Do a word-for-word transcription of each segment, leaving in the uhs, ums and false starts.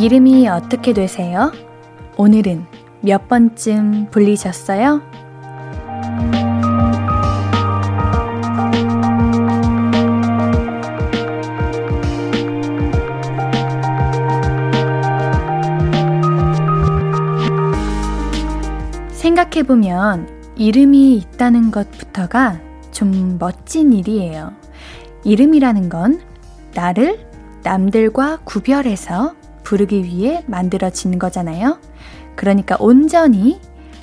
이름이 어떻게 되세요? 오늘은 몇 번쯤 불리셨어요? 생각해보면 이름이 있다는 것부터가 좀 멋진 일이에요. 이름이라는 건 나를 남들과 구별해서 부르기 위해 만들어진 거잖아요. 그러니까 온전히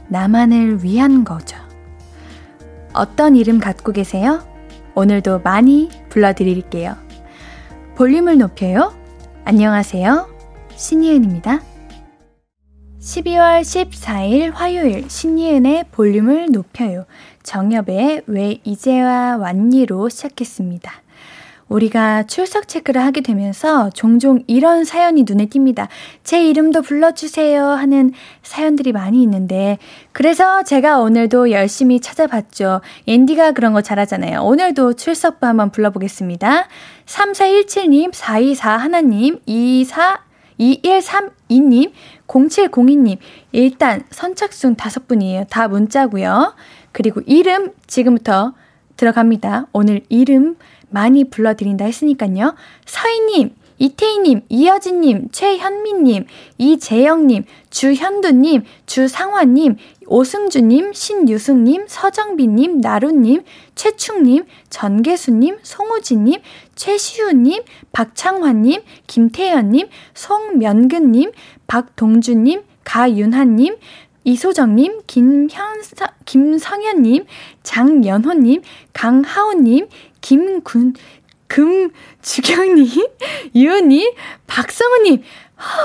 나만을 위한 거죠. 어떤 이름 갖고 계세요? 오늘도 많이 불러드릴게요. 볼륨을 높여요. 안녕하세요. 신예은입니다. 십이월 십사일 화요일 신예은의 볼륨을 높여요. 정엽의 왜 이제와 왔니로 시작했습니다. 우리가 출석 체크를 하게 되면서 종종 이런 사연이 눈에 띕니다. 제 이름도 불러주세요 하는 사연들이 많이 있는데, 그래서 제가 오늘도 열심히 찾아봤죠. 앤디가 그런 거 잘하잖아요. 오늘도 출석부 한번 불러보겠습니다. 삼사일칠님, 사이사일님, 이사 이일삼이님, 공칠공이님, 일단 선착순 다섯 분이에요. 다 문자고요. 그리고 이름 지금부터 들어갑니다. 오늘 이름 많이 불러드린다 했으니까요. 서희님, 이태희님, 이여진님, 최현미님, 이재영님, 주현두님, 주상화님, 오승주님, 신유승님, 서정빈님, 나루님, 최충님, 전계수님, 송우진님, 최시우님, 박창환님, 김태현님, 송면근님, 박동주님, 가윤하님, 이소정님, 김현사, 김성현님, 장연호님, 강하오님, 김군, 금주경님, 유은님, 박성우님,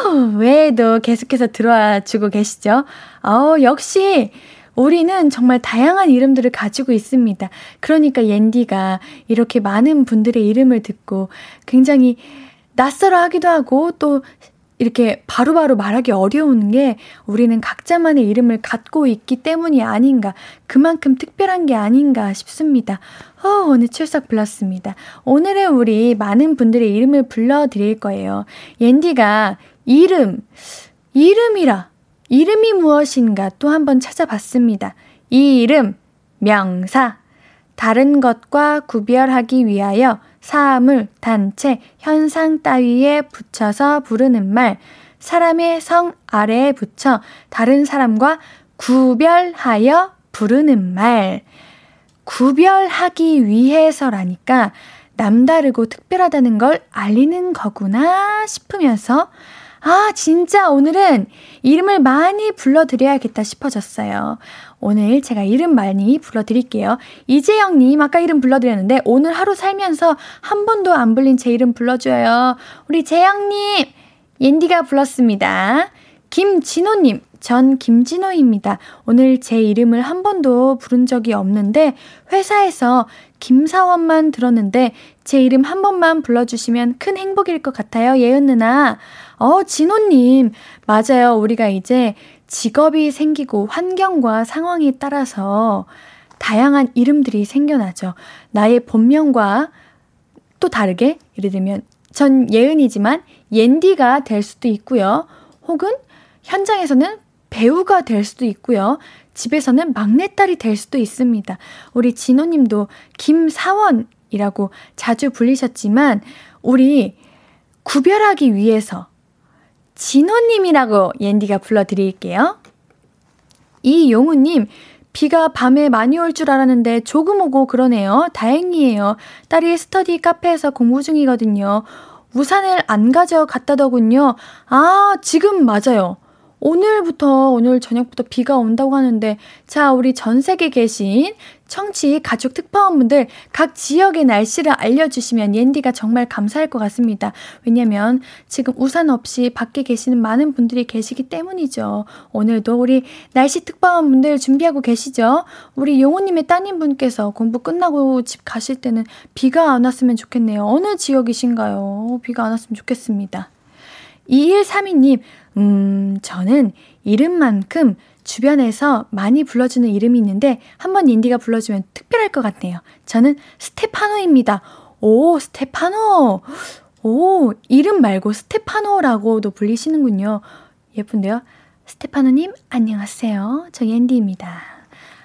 허, 외에도 계속해서 들어와 주고 계시죠? 어, 역시 우리는 정말 다양한 이름들을 가지고 있습니다. 그러니까 옌디가 이렇게 많은 분들의 이름을 듣고 굉장히 낯설어 하기도 하고, 또 이렇게 바로바로 말하기 어려운 게 우리는 각자만의 이름을 갖고 있기 때문이 아닌가, 그만큼 특별한 게 아닌가 싶습니다. 어, 오늘 출석 불렀습니다. 오늘은 우리 많은 분들의 이름을 불러드릴 거예요. 옌디가 이름, 이름이라, 이름이 무엇인가 또 한번 찾아봤습니다. 이 이름, 명사, 다른 것과 구별하기 위하여 사물, 단체, 현상 따위에 붙여서 부르는 말, 사람의 성 아래에 붙여 다른 사람과 구별하여 부르는 말. 구별하기 위해서라니까 남다르고 특별하다는 걸 알리는 거구나 싶으면서, 아, 진짜 오늘은 이름을 많이 불러드려야겠다 싶어졌어요. 오늘 제가 이름 많이 불러드릴게요. 이재영님, 아까 이름 불러드렸는데 오늘 하루 살면서 한 번도 안 불린 제 이름 불러줘요. 우리 재영님, 옌디가 불렀습니다. 김진호님, 전 김진호입니다. 오늘 제 이름을 한 번도 부른 적이 없는데 회사에서 김사원만 들었는데 제 이름 한 번만 불러주시면 큰 행복일 것 같아요. 예은 누나. 어, 진호님, 맞아요. 우리가 이제 직업이 생기고 환경과 상황에 따라서 다양한 이름들이 생겨나죠. 나의 본명과 또 다르게, 예를 들면 전 예은이지만 옌디가 될 수도 있고요. 혹은 현장에서는 배우가 될 수도 있고요. 집에서는 막내딸이 될 수도 있습니다. 우리 진호님도 김사원이라고 자주 불리셨지만 우리 구별하기 위해서 진호님이라고 옌디가 불러드릴게요. 이용우님, 비가 밤에 많이 올 줄 알았는데 조금 오고 그러네요. 다행이에요. 딸이 스터디 카페에서 공부 중이거든요. 우산을 안 가져갔다더군요. 아, 지금 맞아요. 오늘부터, 오늘 저녁부터 비가 온다고 하는데, 자, 우리 전 세계에 계신 청취 가족 특파원분들 각 지역의 날씨를 알려주시면 옌디가 정말 감사할 것 같습니다. 왜냐면 지금 우산 없이 밖에 계시는 많은 분들이 계시기 때문이죠. 오늘도 우리 날씨 특파원분들 준비하고 계시죠? 우리 용호님의 따님분께서 공부 끝나고 집 가실 때는 비가 안 왔으면 좋겠네요. 어느 지역이신가요? 비가 안 왔으면 좋겠습니다. 이일삼이님, 음, 저는 이름만큼 주변에서 많이 불러주는 이름이 있는데 한번 인디가 불러주면 특별할 것 같네요. 저는 스테파노입니다. 오, 스테파노. 오, 이름 말고 스테파노라고도 불리시는군요. 예쁜데요? 스테파노님 안녕하세요. 저 옌디입니다.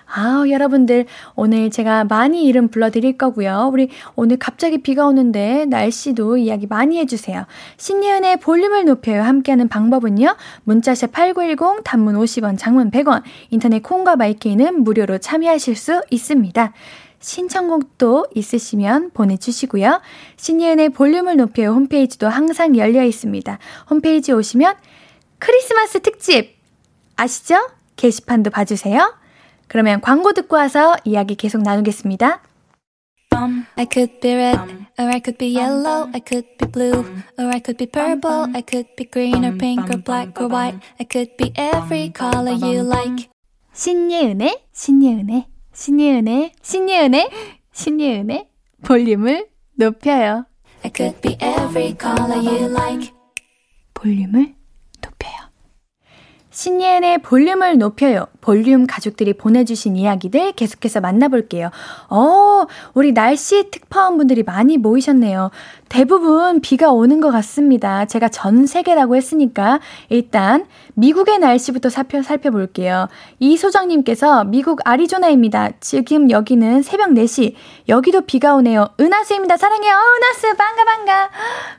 아, 여러분들 오늘 제가 많이 이름 불러드릴 거고요. 우리 오늘 갑자기 비가 오는데 날씨도 이야기 많이 해주세요. 신예은의 볼륨을 높여요. 함께하는 방법은요. 문자샵 팔구일공, 단문 오십 원, 장문 백 원, 인터넷 콩과 마이케이는 무료로 참여하실 수 있습니다. 신청곡도 있으시면 보내주시고요. 신예은의 볼륨을 높여요. 홈페이지도 항상 열려 있습니다. 홈페이지에 오시면 크리스마스 특집 아시죠? 게시판도 봐주세요. 그러면 광고 듣고 와서 이야기 계속 나누겠습니다. I could be red, or I could be yellow, I could be blue, or I could be purple, I could be green or pink or black or white, I could be every color you like. 신예은의, 신예은의, 신예은의, 신예은의, 신예은의 볼륨을 높여요. I could be every color you like. 볼륨을 높여요. 신예은의 볼륨을 높여요. 볼륨 가족들이 보내주신 이야기들 계속해서 만나볼게요. 어, 우리 날씨 특파원분들이 많이 모이셨네요. 대부분 비가 오는 것 같습니다. 제가 전 세계라고 했으니까 일단 미국의 날씨부터 살펴, 살펴볼게요. 이 소장님께서 미국 아리조나입니다. 지금 여기는 새벽 네 시. 여기도 비가 오네요. 은하수입니다. 사랑해요. 은하수 반가 반가.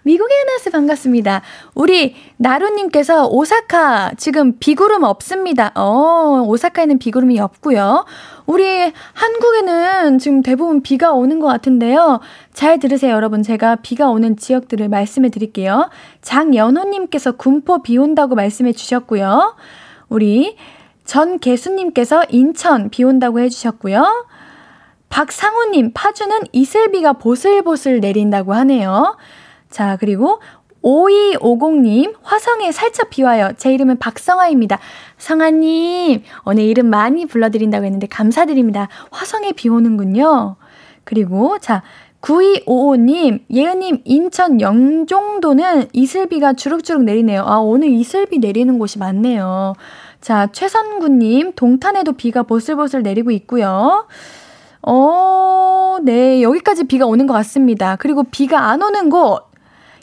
미국의 은하수 반갑습니다. 우리 나루님께서 오사카 지금 비구름 없습니다. 어, 오사카에는 비구름이 없고요. 우리 한국에는 지금 대부분 비가 오는 것 같은데요. 잘 들으세요, 여러분. 제가 비가 오는 지역들을 말씀해 드릴게요. 장연호님께서 군포 비 온다고 말씀해 주셨고요. 우리 전계수님께서 인천 비 온다고 해주셨고요. 박상우님, 파주는 이슬비가 보슬보슬 내린다고 하네요. 자, 그리고 오이오공님, 화성에 살짝 비와요. 제 이름은 박성아입니다. 성아님, 오늘 이름 많이 불러드린다고 했는데 감사드립니다. 화성에 비 오는군요. 그리고 자, 구이오오님, 예은님, 인천 영종도는 이슬비가 주룩주룩 내리네요. 아, 오늘 이슬비 내리는 곳이 많네요. 자, 최선구님, 동탄에도 비가 보슬보슬 내리고 있고요. 어, 네, 여기까지 비가 오는 것 같습니다. 그리고 비가 안 오는 곳,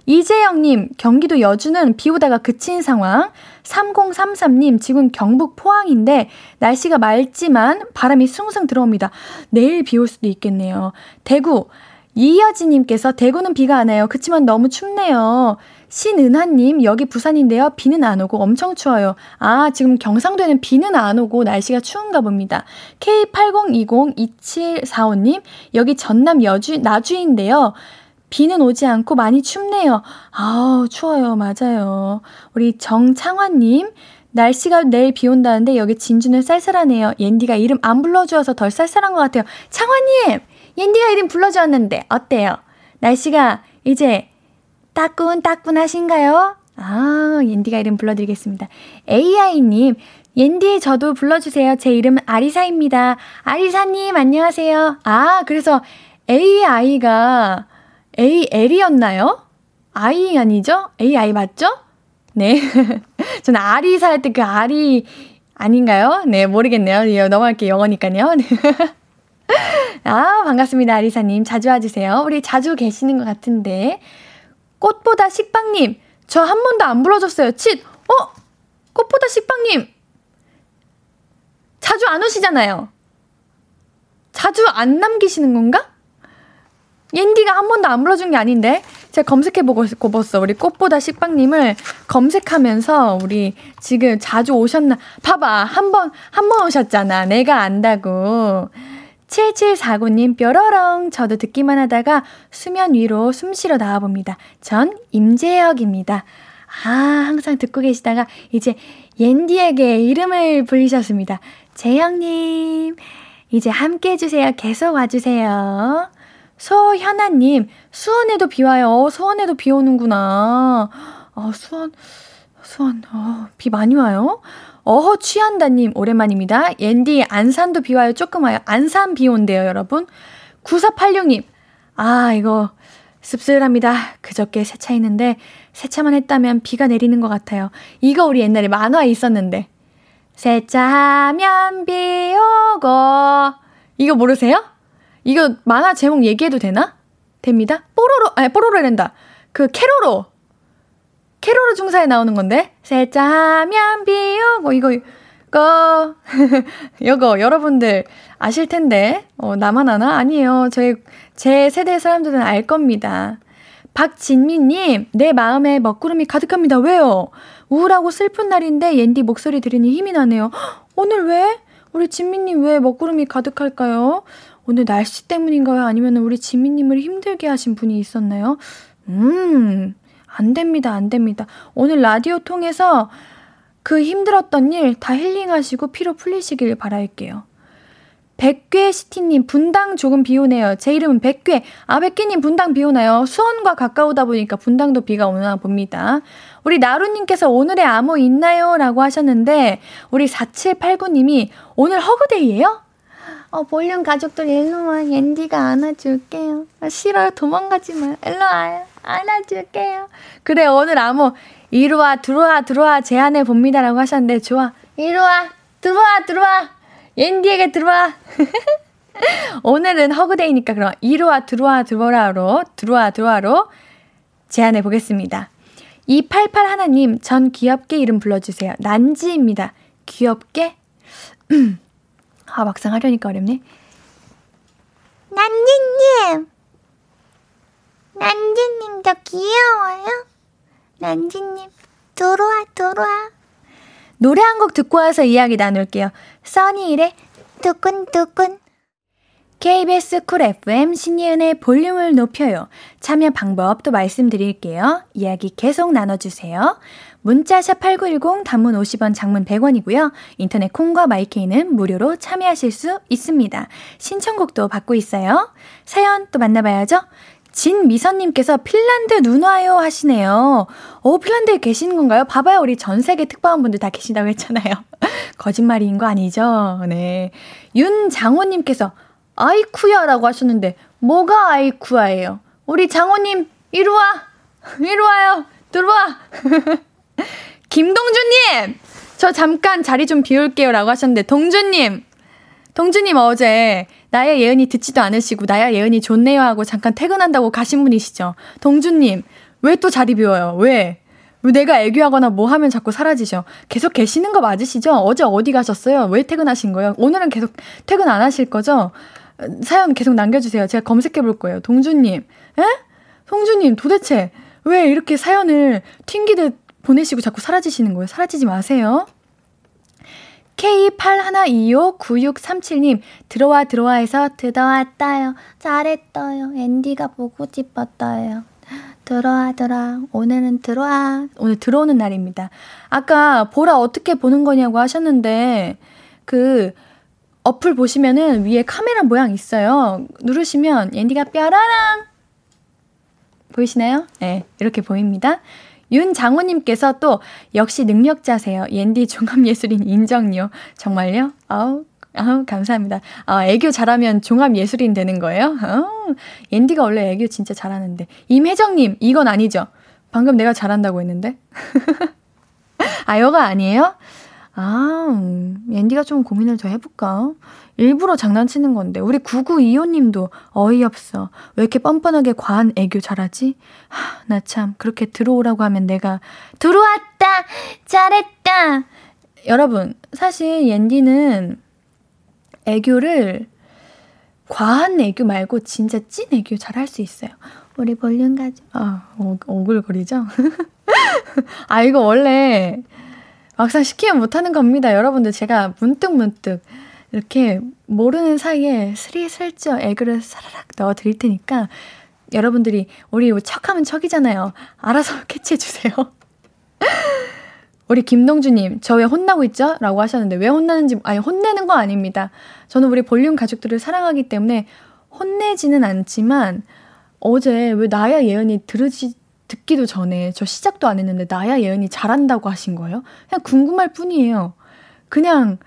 이재영님, 경기도 여주는 비 오다가 그친 상황. 삼공삼삼님, 지금 경북 포항인데 날씨가 맑지만 바람이 숭숭 들어옵니다. 내일 비 올 수도 있겠네요. 대구, 이여지님께서 대구는 비가 안 와요. 그치만 너무 춥네요. 신은하님, 여기 부산인데요. 비는 안 오고 엄청 추워요. 아, 지금 경상도에는 비는 안 오고 날씨가 추운가 봅니다. 케이 팔공이공이칠사오님, 여기 전남 여주, 나주인데요. 비는 오지 않고 많이 춥네요. 아우, 추워요. 맞아요. 우리 정창환님, 날씨가 내일 비 온다는데 여기 진주는 쌀쌀하네요. 옌디가 이름 안 불러주어서 덜 쌀쌀한 것 같아요. 창환님, 옌디가 이름 불러주었는데 어때요? 날씨가 이제 따끈따끈하신가요? 아, 옌디가 이름 불러드리겠습니다. 에이아이님, 옌디 저도 불러주세요. 제 이름은 아리사입니다. 아리사님, 안녕하세요. 아, 그래서 에이아이가 에이엘이었나요? 아이 아니죠? 에이아이 맞죠? 네. 저는 아리사 할 때 그 아리 아닌가요? 네, 모르겠네요. 넘어갈게요. 영어니까요. 아, 반갑습니다. 아리사님. 자주 와주세요. 우리 자주 계시는 것 같은데. 꽃보다 식빵님. 저 한 번도 안 불러줬어요. 칫! 어? 꽃보다 식빵님. 자주 안 오시잖아요. 자주 안 남기시는 건가? 옌디가 한 번도 안 불러준 게 아닌데 제가 검색해보고 싶었어. 우리 꽃보다 식빵님을 검색하면서 우리 지금 자주 오셨나 봐봐. 한 번, 한 번 오셨잖아. 내가 안다고. 칠칠사구님 뾰로롱. 저도 듣기만 하다가 수면 위로 숨 쉬러 나와봅니다. 전 임재혁입니다. 아, 항상 듣고 계시다가 이제 옌디에게 이름을 불리셨습니다. 재혁님, 이제 함께 해주세요. 계속 와주세요. 소현아님, 수원에도 비 와요. 수원에도 비 오는구나. 아, 수원, 수원, 어, 비 많이 와요. 어허, 취한다님, 오랜만입니다. 옌디, 안산도 비 와요. 조금 와요. 안산 비 온대요, 여러분. 구사팔육님, 아, 이거 씁쓸합니다. 그저께 세차했는데, 세차만 했다면 비가 내리는 것 같아요. 이거 우리 옛날에 만화에 있었는데. 세차하면 비 오고. 이거 모르세요? 이거 만화 제목 얘기해도 되나? 됩니다. 뽀로로, 아니, 뽀로로랜다. 그 캐로로 캐로로 중사에 나오는 건데 새짜면 비요 뭐 이거 거 이거 여러분들 아실 텐데 어, 나만 아나? 아니에요. 저희 제 세대 사람들은 알 겁니다. 박진미님, 내 마음에 먹구름이 가득합니다. 왜요? 우울하고 슬픈 날인데 옌디 목소리 들으니 힘이 나네요. 헉, 오늘 왜? 우리 진미님 왜 먹구름이 가득할까요? 오늘 날씨 때문인가요? 아니면 우리 진미님을 힘들게 하신 분이 있었나요? 음, 안 됩니다. 안 됩니다. 오늘 라디오 통해서 그 힘들었던 일 다 힐링하시고 피로 풀리시길 바랄게요. 백괴시티님, 분당 조금 비오네요. 제 이름은 백괴. 아, 백괴님, 분당 비오나요? 수원과 가까우다 보니까 분당도 비가 오나 봅니다. 우리 나루님께서 오늘의 암호 있나요? 라고 하셨는데, 우리 사칠팔구님이 오늘 허그데이예요? 어, 볼륨 가족들 일로 와. 옌디가 안아줄게요. 아, 싫어요. 도망가지 마요. 일로 와요. 안아줄게요. 그래, 오늘 암호 이리 와, 들어와, 들어와. 제안해봅니다. 라고 하셨는데, 좋아. 이리 와, 들어와, 들어와. 옌디에게 들어와. 오늘은 허그데이니까 그럼 이리와 들어와 들어와로 들어와 들어와로 제안해 보겠습니다. 이백팔십팔 하나님, 전 귀엽게 이름 불러주세요. 난지입니다. 귀엽게? 아, 막상 하려니까 어렵네. 난지님, 난지님도 귀여워요. 난지님 들어와 들어와. 노래 한 곡 듣고 와서 이야기 나눌게요. 써니힐의 두근두근. 케이비에스 쿨 에프엠 신예은의 볼륨을 높여요. 참여 방법도 말씀드릴게요. 이야기 계속 나눠주세요. 문자샵 팔구일공, 단문 오십 원, 장문 백 원이고요. 인터넷 콩과 마이케이는 무료로 참여하실 수 있습니다. 신청곡도 받고 있어요. 사연 또 만나봐야죠. 진미선님께서 핀란드 눈 와요 하시네요. 오, 핀란드에 계시는 건가요? 봐봐요. 우리 전 세계 특파원분들 다 계신다고 했잖아요. 거짓말인 거 아니죠? 네. 윤장호님께서 아이쿠야라고 하셨는데 뭐가 아이쿠야예요? 우리 장호님 이리 와. 이리 와요. 들어와. 김동준님, 저 잠깐 자리 좀 비울게요 라고 하셨는데 동준님. 동준님 어제 나야 예은이 듣지도 않으시고 나야 예은이 좋네요 하고 잠깐 퇴근한다고 가신 분이시죠. 동준님 왜 또 자리 비워요? 왜? 왜 내가 애교하거나 뭐 하면 자꾸 사라지셔? 계속 계시는 거 맞으시죠? 어제 어디 가셨어요? 왜 퇴근하신 거예요? 오늘은 계속 퇴근 안 하실 거죠? 사연 계속 남겨주세요. 제가 검색해 볼 거예요. 동준님, 에? 동준님 도대체 왜 이렇게 사연을 튕기듯 보내시고 자꾸 사라지시는 거예요? 사라지지 마세요. 케이 팔일이오구육삼칠님 들어와 들어와 해서 들어왔다요. 잘했어요. 앤디가 보고 싶었어요. 들어와 들어와. 오늘은 들어와. 오늘 들어오는 날입니다. 아까 보라 어떻게 보는 거냐고 하셨는데 그 어플 보시면은 위에 카메라 모양 있어요. 누르시면 앤디가 뾰라랑 보이시나요? 네, 이렇게 보입니다. 윤장호님께서 또 역시 능력자세요. 옌디 종합예술인 인정요. 정말요? 아우, 아우 감사합니다. 아, 애교 잘하면 종합예술인 되는 거예요? 아우, 옌디가 원래 애교 진짜 잘하는데. 임혜정님, 이건 아니죠? 방금 내가 잘한다고 했는데? 아, 이거 아니에요? 아, 옌디가 좀 고민을 더 해볼까? 일부러 장난치는 건데. 우리 구구이오님도 어이없어. 왜 이렇게 뻔뻔하게 과한 애교 잘하지? 하, 나 참 그렇게 들어오라고 하면 내가 들어왔다! 잘했다! 여러분, 사실 옌디는 애교를 과한 애교 말고 진짜 찐 애교 잘할 수 있어요. 우리 볼륨 가지. 아, 오, 오글거리죠? 아, 이거 원래 막상 시키면 못하는 겁니다. 여러분들 제가 문득문득 이렇게 모르는 사이에 스리슬쩍 애교를 사라락 넣어드릴 테니까 여러분들이 우리 척하면 척이잖아요. 알아서 캐치해주세요. 우리 김동주님, 저 왜 혼나고 있죠? 라고 하셨는데 왜 혼나는지, 아니 혼내는 거 아닙니다. 저는 우리 볼륨 가족들을 사랑하기 때문에 혼내지는 않지만 어제 왜 나야 예은이 들으지 듣기도 전에 저 시작도 안 했는데 나야 예은이 잘한다고 하신 거예요? 그냥 궁금할 뿐이에요. 그냥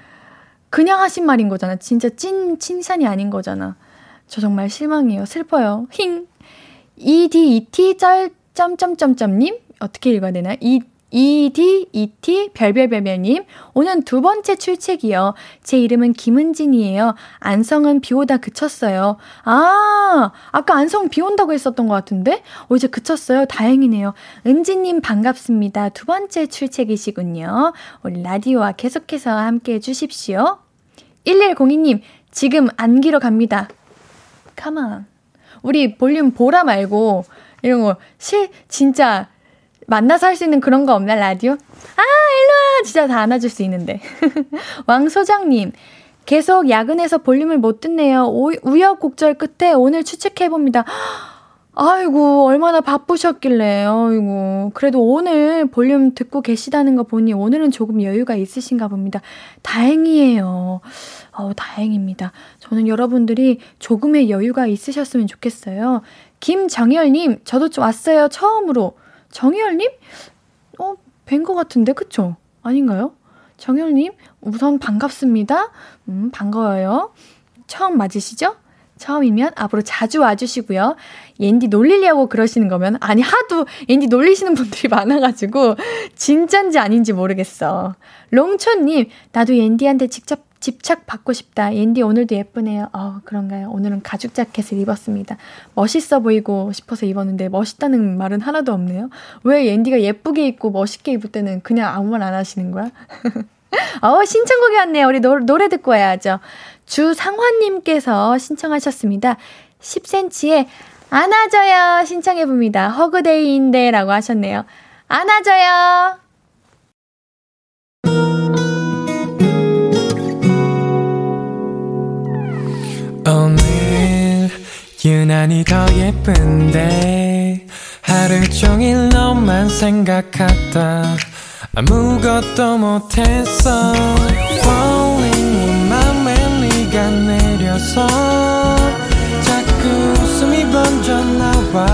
그냥 하신 말인 거잖아. 진짜 찐 칭찬이 아닌 거잖아. 저 정말 실망이에요. 슬퍼요. 힝. 이디이티 쩔 점점점점님 어떻게 읽어야 되나? 이 이디 이티 별별별별님, 오늘 두 번째 출첵이요. 제 이름은 김은진이에요. 안성은 비 오다 그쳤어요. 아, 아까 안성 비 온다고 했었던 것 같은데? 어, 이제 그쳤어요. 다행이네요. 은진님 반갑습니다. 두 번째 출첵이시군요. 우리 라디오와 계속해서 함께 해주십시오. 일일공이님, 지금 안기러 갑니다. Come on. 우리 볼륨 보라 말고, 이런 거, 실, 진짜, 만나서 할 수 있는 그런 거 없나, 라디오? 아, 일로와! 진짜 다 안아줄 수 있는데. 왕소장님, 계속 야근해서 볼륨을 못 듣네요. 오, 우여곡절 끝에 오늘 추측해봅니다. 아이고, 얼마나 바쁘셨길래, 아이고. 그래도 오늘 볼륨 듣고 계시다는 거 보니 오늘은 조금 여유가 있으신가 봅니다. 다행이에요. 어, 다행입니다. 저는 여러분들이 조금의 여유가 있으셨으면 좋겠어요. 김정열님, 저도 좀 왔어요. 처음으로. 정열님? 어, 뵌 것 같은데, 그쵸? 아닌가요? 정열님, 우선 반갑습니다. 음, 반가워요. 처음 맞으시죠? 처음이면 앞으로 자주 와주시고요. 옌디 놀리려고 그러시는 거면, 아니, 하도 옌디 놀리시는 분들이 많아가지고 진짠지 아닌지 모르겠어. 롱촌님, 나도 옌디한테 직접 집착받고 싶다. 옌디 오늘도 예쁘네요. 어, 그런가요? 오늘은 가죽 자켓을 입었습니다. 멋있어 보이고 싶어서 입었는데 멋있다는 말은 하나도 없네요. 왜 옌디가 예쁘게 입고 멋있게 입을 때는 그냥 아무 말 안 하시는 거야? 어, 신청곡이 왔네요. 우리 노, 노래 듣고 와야죠. 주상환님께서 신청하셨습니다. 십 센티미터에 안아줘요 신청해봅니다. 허그데이인데 라고 하셨네요. 안아줘요. 오늘 유난히 더 예쁜데 하루 종일 너만 생각하다 아무것도 못했어. Falling 내 맘에 네가 내려서 자꾸 웃음이 번져 나와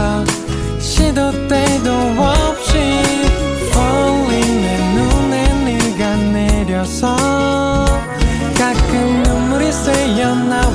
시도 때도 없이 Falling 내 눈에 네가 내려서 가끔 눈물이 새어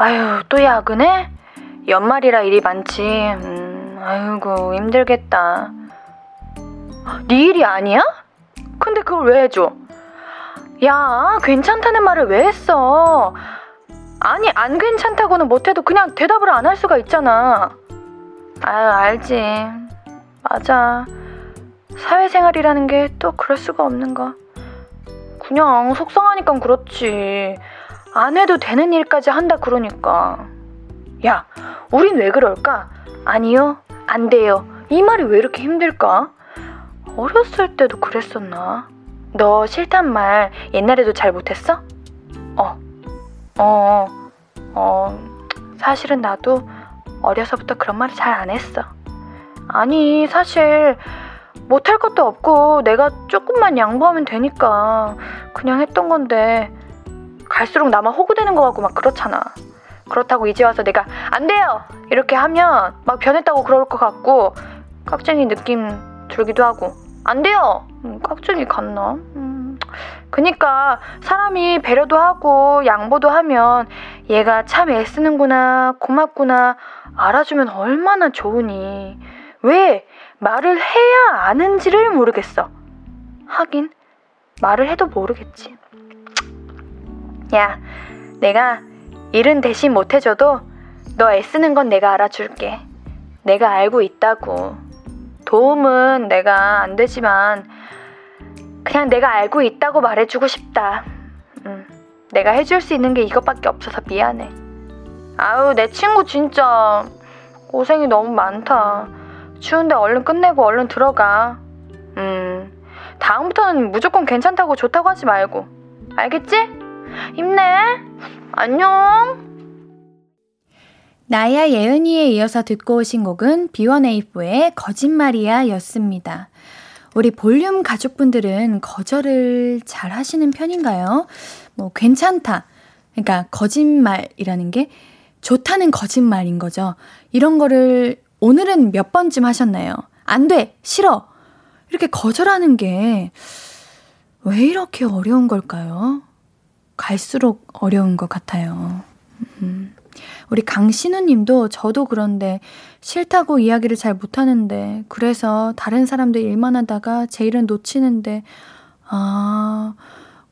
아유, 또 야근해? 연말이라 일이 많지. 음, 아이고 힘들겠다. 네 일이 아니야? 근데 그걸 왜 해줘? 야, 괜찮다는 말을 왜 했어? 아니, 안 괜찮다고는 못해도 그냥 대답을 안 할 수가 있잖아. 아유, 알지. 맞아. 사회생활이라는 게 또 그럴 수가 없는 거. 그냥 속상하니까 그렇지. 안 해도 되는 일까지 한다 그러니까. 야, 우린 왜 그럴까? 아니요, 안 돼요. 이 말이 왜 이렇게 힘들까? 어렸을 때도 그랬었나? 너 싫단 말 옛날에도 잘 못했어? 어, 어, 어, 사실은 나도 어려서부터 그런 말을 잘 안 했어. 아니, 사실 못할 것도 없고 내가 조금만 양보하면 되니까 그냥 했던 건데 갈수록 나만 호구되는 거 같고 막 그렇잖아. 그렇다고 이제 와서 내가 안 돼요! 이렇게 하면 막 변했다고 그럴 것 같고 깍쟁이 느낌 들기도 하고. 안 돼요! 음, 깍쟁이 같나? 음, 그니까 사람이 배려도 하고 양보도 하면 얘가 참 애쓰는구나, 고맙구나 알아주면 얼마나 좋으니. 왜 말을 해야 아는지를 모르겠어. 하긴 말을 해도 모르겠지. 야, 내가 일은 대신 못해줘도 너 애쓰는 건 내가 알아줄게. 내가 알고 있다고. 도움은 내가 안 되지만 그냥 내가 알고 있다고 말해주고 싶다. 응. 내가 해줄 수 있는 게 이것밖에 없어서 미안해. 아우, 내 친구 진짜 고생이 너무 많다. 추운데 얼른 끝내고 얼른 들어가. 음, 다음부터는 무조건 괜찮다고 좋다고 하지 말고. 알겠지? 힘내. 안녕. 나야 예은이에 이어서 듣고 오신 곡은 비원에이포의 거짓말이야 였습니다. 우리 볼륨 가족분들은 거절을 잘 하시는 편인가요? 뭐 괜찮다. 그러니까 거짓말이라는 게 좋다는 거짓말인 거죠. 이런 거를 오늘은 몇 번쯤 하셨나요? 안 돼! 싫어! 이렇게 거절하는 게 왜 이렇게 어려운 걸까요? 갈수록 어려운 것 같아요. 음. 우리 강신우님도 저도 그런데 싫다고 이야기를 잘 못하는데 그래서 다른 사람들 일만 하다가 제 일은 놓치는데 아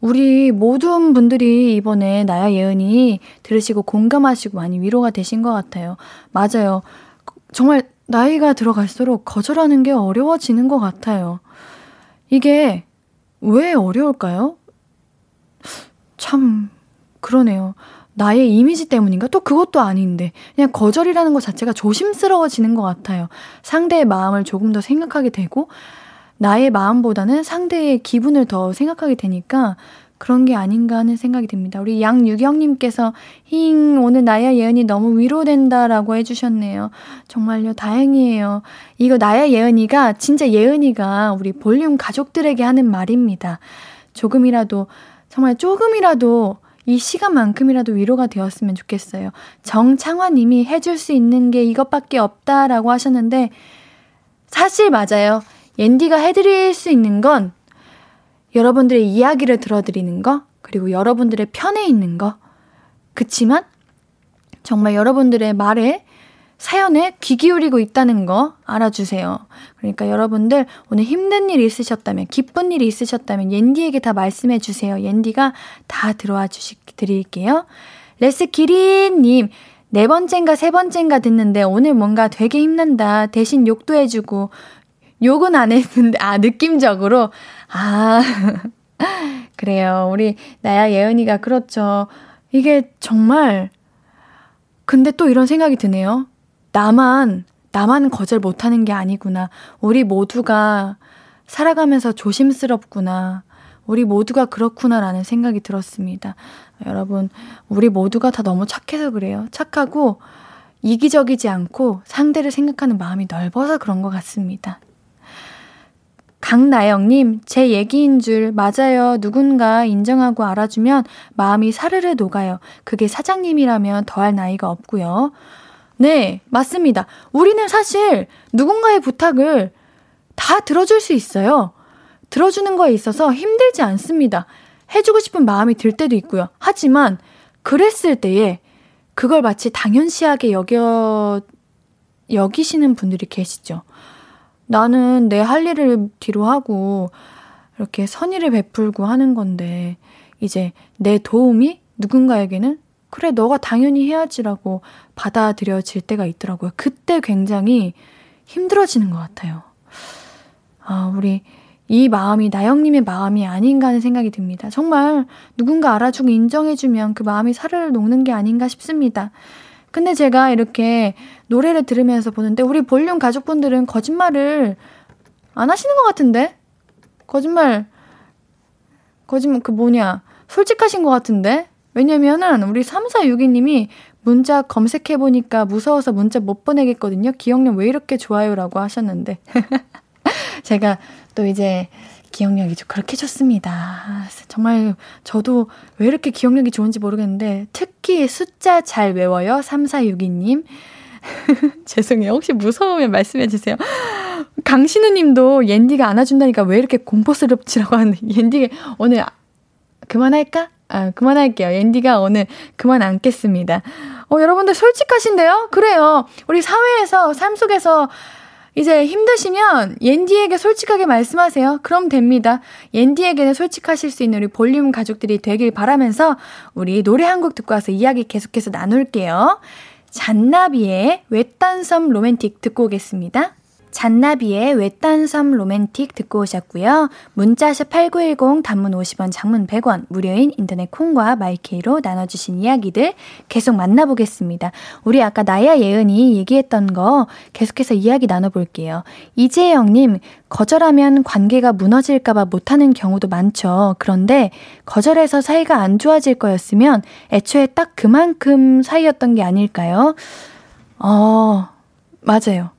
우리 모든 분들이 이번에 나야 예은이 들으시고 공감하시고 많이 위로가 되신 것 같아요. 맞아요. 정말 나이가 들어갈수록 거절하는 게 어려워지는 것 같아요. 이게 왜 어려울까요? 참 그러네요. 나의 이미지 때문인가? 또 그것도 아닌데 그냥 거절이라는 것 자체가 조심스러워지는 것 같아요. 상대의 마음을 조금 더 생각하게 되고 나의 마음보다는 상대의 기분을 더 생각하게 되니까 그런 게 아닌가 하는 생각이 듭니다. 우리 양유경님께서 힝 오늘 나야 예은이 너무 위로된다라고 해주셨네요. 정말요 다행이에요. 이거 나야 예은이가 진짜 예은이가 우리 볼륨 가족들에게 하는 말입니다. 조금이라도 정말 조금이라도 이 시간만큼이라도 위로가 되었으면 좋겠어요. 정창화님이 해줄 수 있는 게 이것밖에 없다라고 하셨는데 사실 맞아요. 옌디가 해드릴 수 있는 건 여러분들의 이야기를 들어드리는 거 그리고 여러분들의 편에 있는 거 그치만 정말 여러분들의 말에 사연에 귀 기울이고 있다는 거 알아주세요. 그러니까 여러분들 오늘 힘든 일 있으셨다면 기쁜 일 있으셨다면 옌디에게 다 말씀해 주세요. 옌디가 다 들어와 주시 드릴게요. 레스기린님 네 번째인가 세 번째인가 듣는데 오늘 뭔가 되게 힘난다. 대신 욕도 해주고 욕은 안 했는데 아 느낌적으로 아 그래요. 우리 나야 예은이가 그렇죠. 이게 정말 근데 또 이런 생각이 드네요. 나만, 나만 거절 못하는 게 아니구나. 우리 모두가 살아가면서 조심스럽구나. 우리 모두가 그렇구나라는 생각이 들었습니다. 여러분, 우리 모두가 다 너무 착해서 그래요. 착하고 이기적이지 않고 상대를 생각하는 마음이 넓어서 그런 것 같습니다. 강나영님, 제 얘기인 줄 맞아요. 누군가 인정하고 알아주면 마음이 사르르 녹아요. 그게 사장님이라면 더할 나이가 없고요. 네, 맞습니다. 우리는 사실 누군가의 부탁을 다 들어줄 수 있어요. 들어주는 거에 있어서 힘들지 않습니다. 해주고 싶은 마음이 들 때도 있고요. 하지만 그랬을 때에 그걸 마치 당연시하게 여겨, 여기시는 분들이 계시죠. 나는 내 할 일을 뒤로 하고 이렇게 선의를 베풀고 하는 건데 이제 내 도움이 누군가에게는 그래 너가 당연히 해야지라고 받아들여질 때가 있더라고요. 그때 굉장히 힘들어지는 것 같아요. 아, 우리 이 마음이 나영님의 마음이 아닌가 하는 생각이 듭니다. 정말 누군가 알아주고 인정해주면 그 마음이 살을 녹는 게 아닌가 싶습니다. 근데 제가 이렇게 노래를 들으면서 보는데 우리 볼륨 가족분들은 거짓말을 안 하시는 것 같은데? 거짓말, 거짓말 그 뭐냐 솔직하신 것 같은데? 왜냐면은 우리 삼사육이님이 문자 검색해보니까 무서워서 문자 못 보내겠거든요. 기억력 왜 이렇게 좋아요? 라고 하셨는데 제가 또 이제 기억력이 그렇게 좋습니다. 정말 저도 왜 이렇게 기억력이 좋은지 모르겠는데 특히 숫자 잘 외워요. 삼사육이님. 죄송해요. 혹시 무서우면 말씀해 주세요. 강신우 님도 옌디가 안아준다니까 왜 이렇게 공포스럽지라고 하는데 옌디가 오늘 아, 그만할까? 아, 그만할게요. 옌디가 오늘 그만 안겠습니다. 어, 여러분들 솔직하신데요? 그래요. 우리 사회에서 삶 속에서 이제 힘드시면 옌디에게 솔직하게 말씀하세요. 그럼 됩니다. 옌디에게는 솔직하실 수 있는 우리 볼륨 가족들이 되길 바라면서 우리 노래 한 곡 듣고 와서 이야기 계속해서 나눌게요. 잔나비의 외딴섬 로맨틱 듣고 오겠습니다. 잔나비의 외딴섬 로맨틱 듣고 오셨고요. 문자샵 팔구일공, 단문 오십 원, 장문 백 원, 무료인 인터넷 콩과 마이케이로 나눠주신 이야기들 계속 만나보겠습니다. 우리 아까 나야 예은이 얘기했던 거 계속해서 이야기 나눠볼게요. 이재영님, 거절하면 관계가 무너질까봐 못하는 경우도 많죠. 그런데 거절해서 사이가 안 좋아질 거였으면 애초에 딱 그만큼 사이였던 게 아닐까요? 어, 맞아요.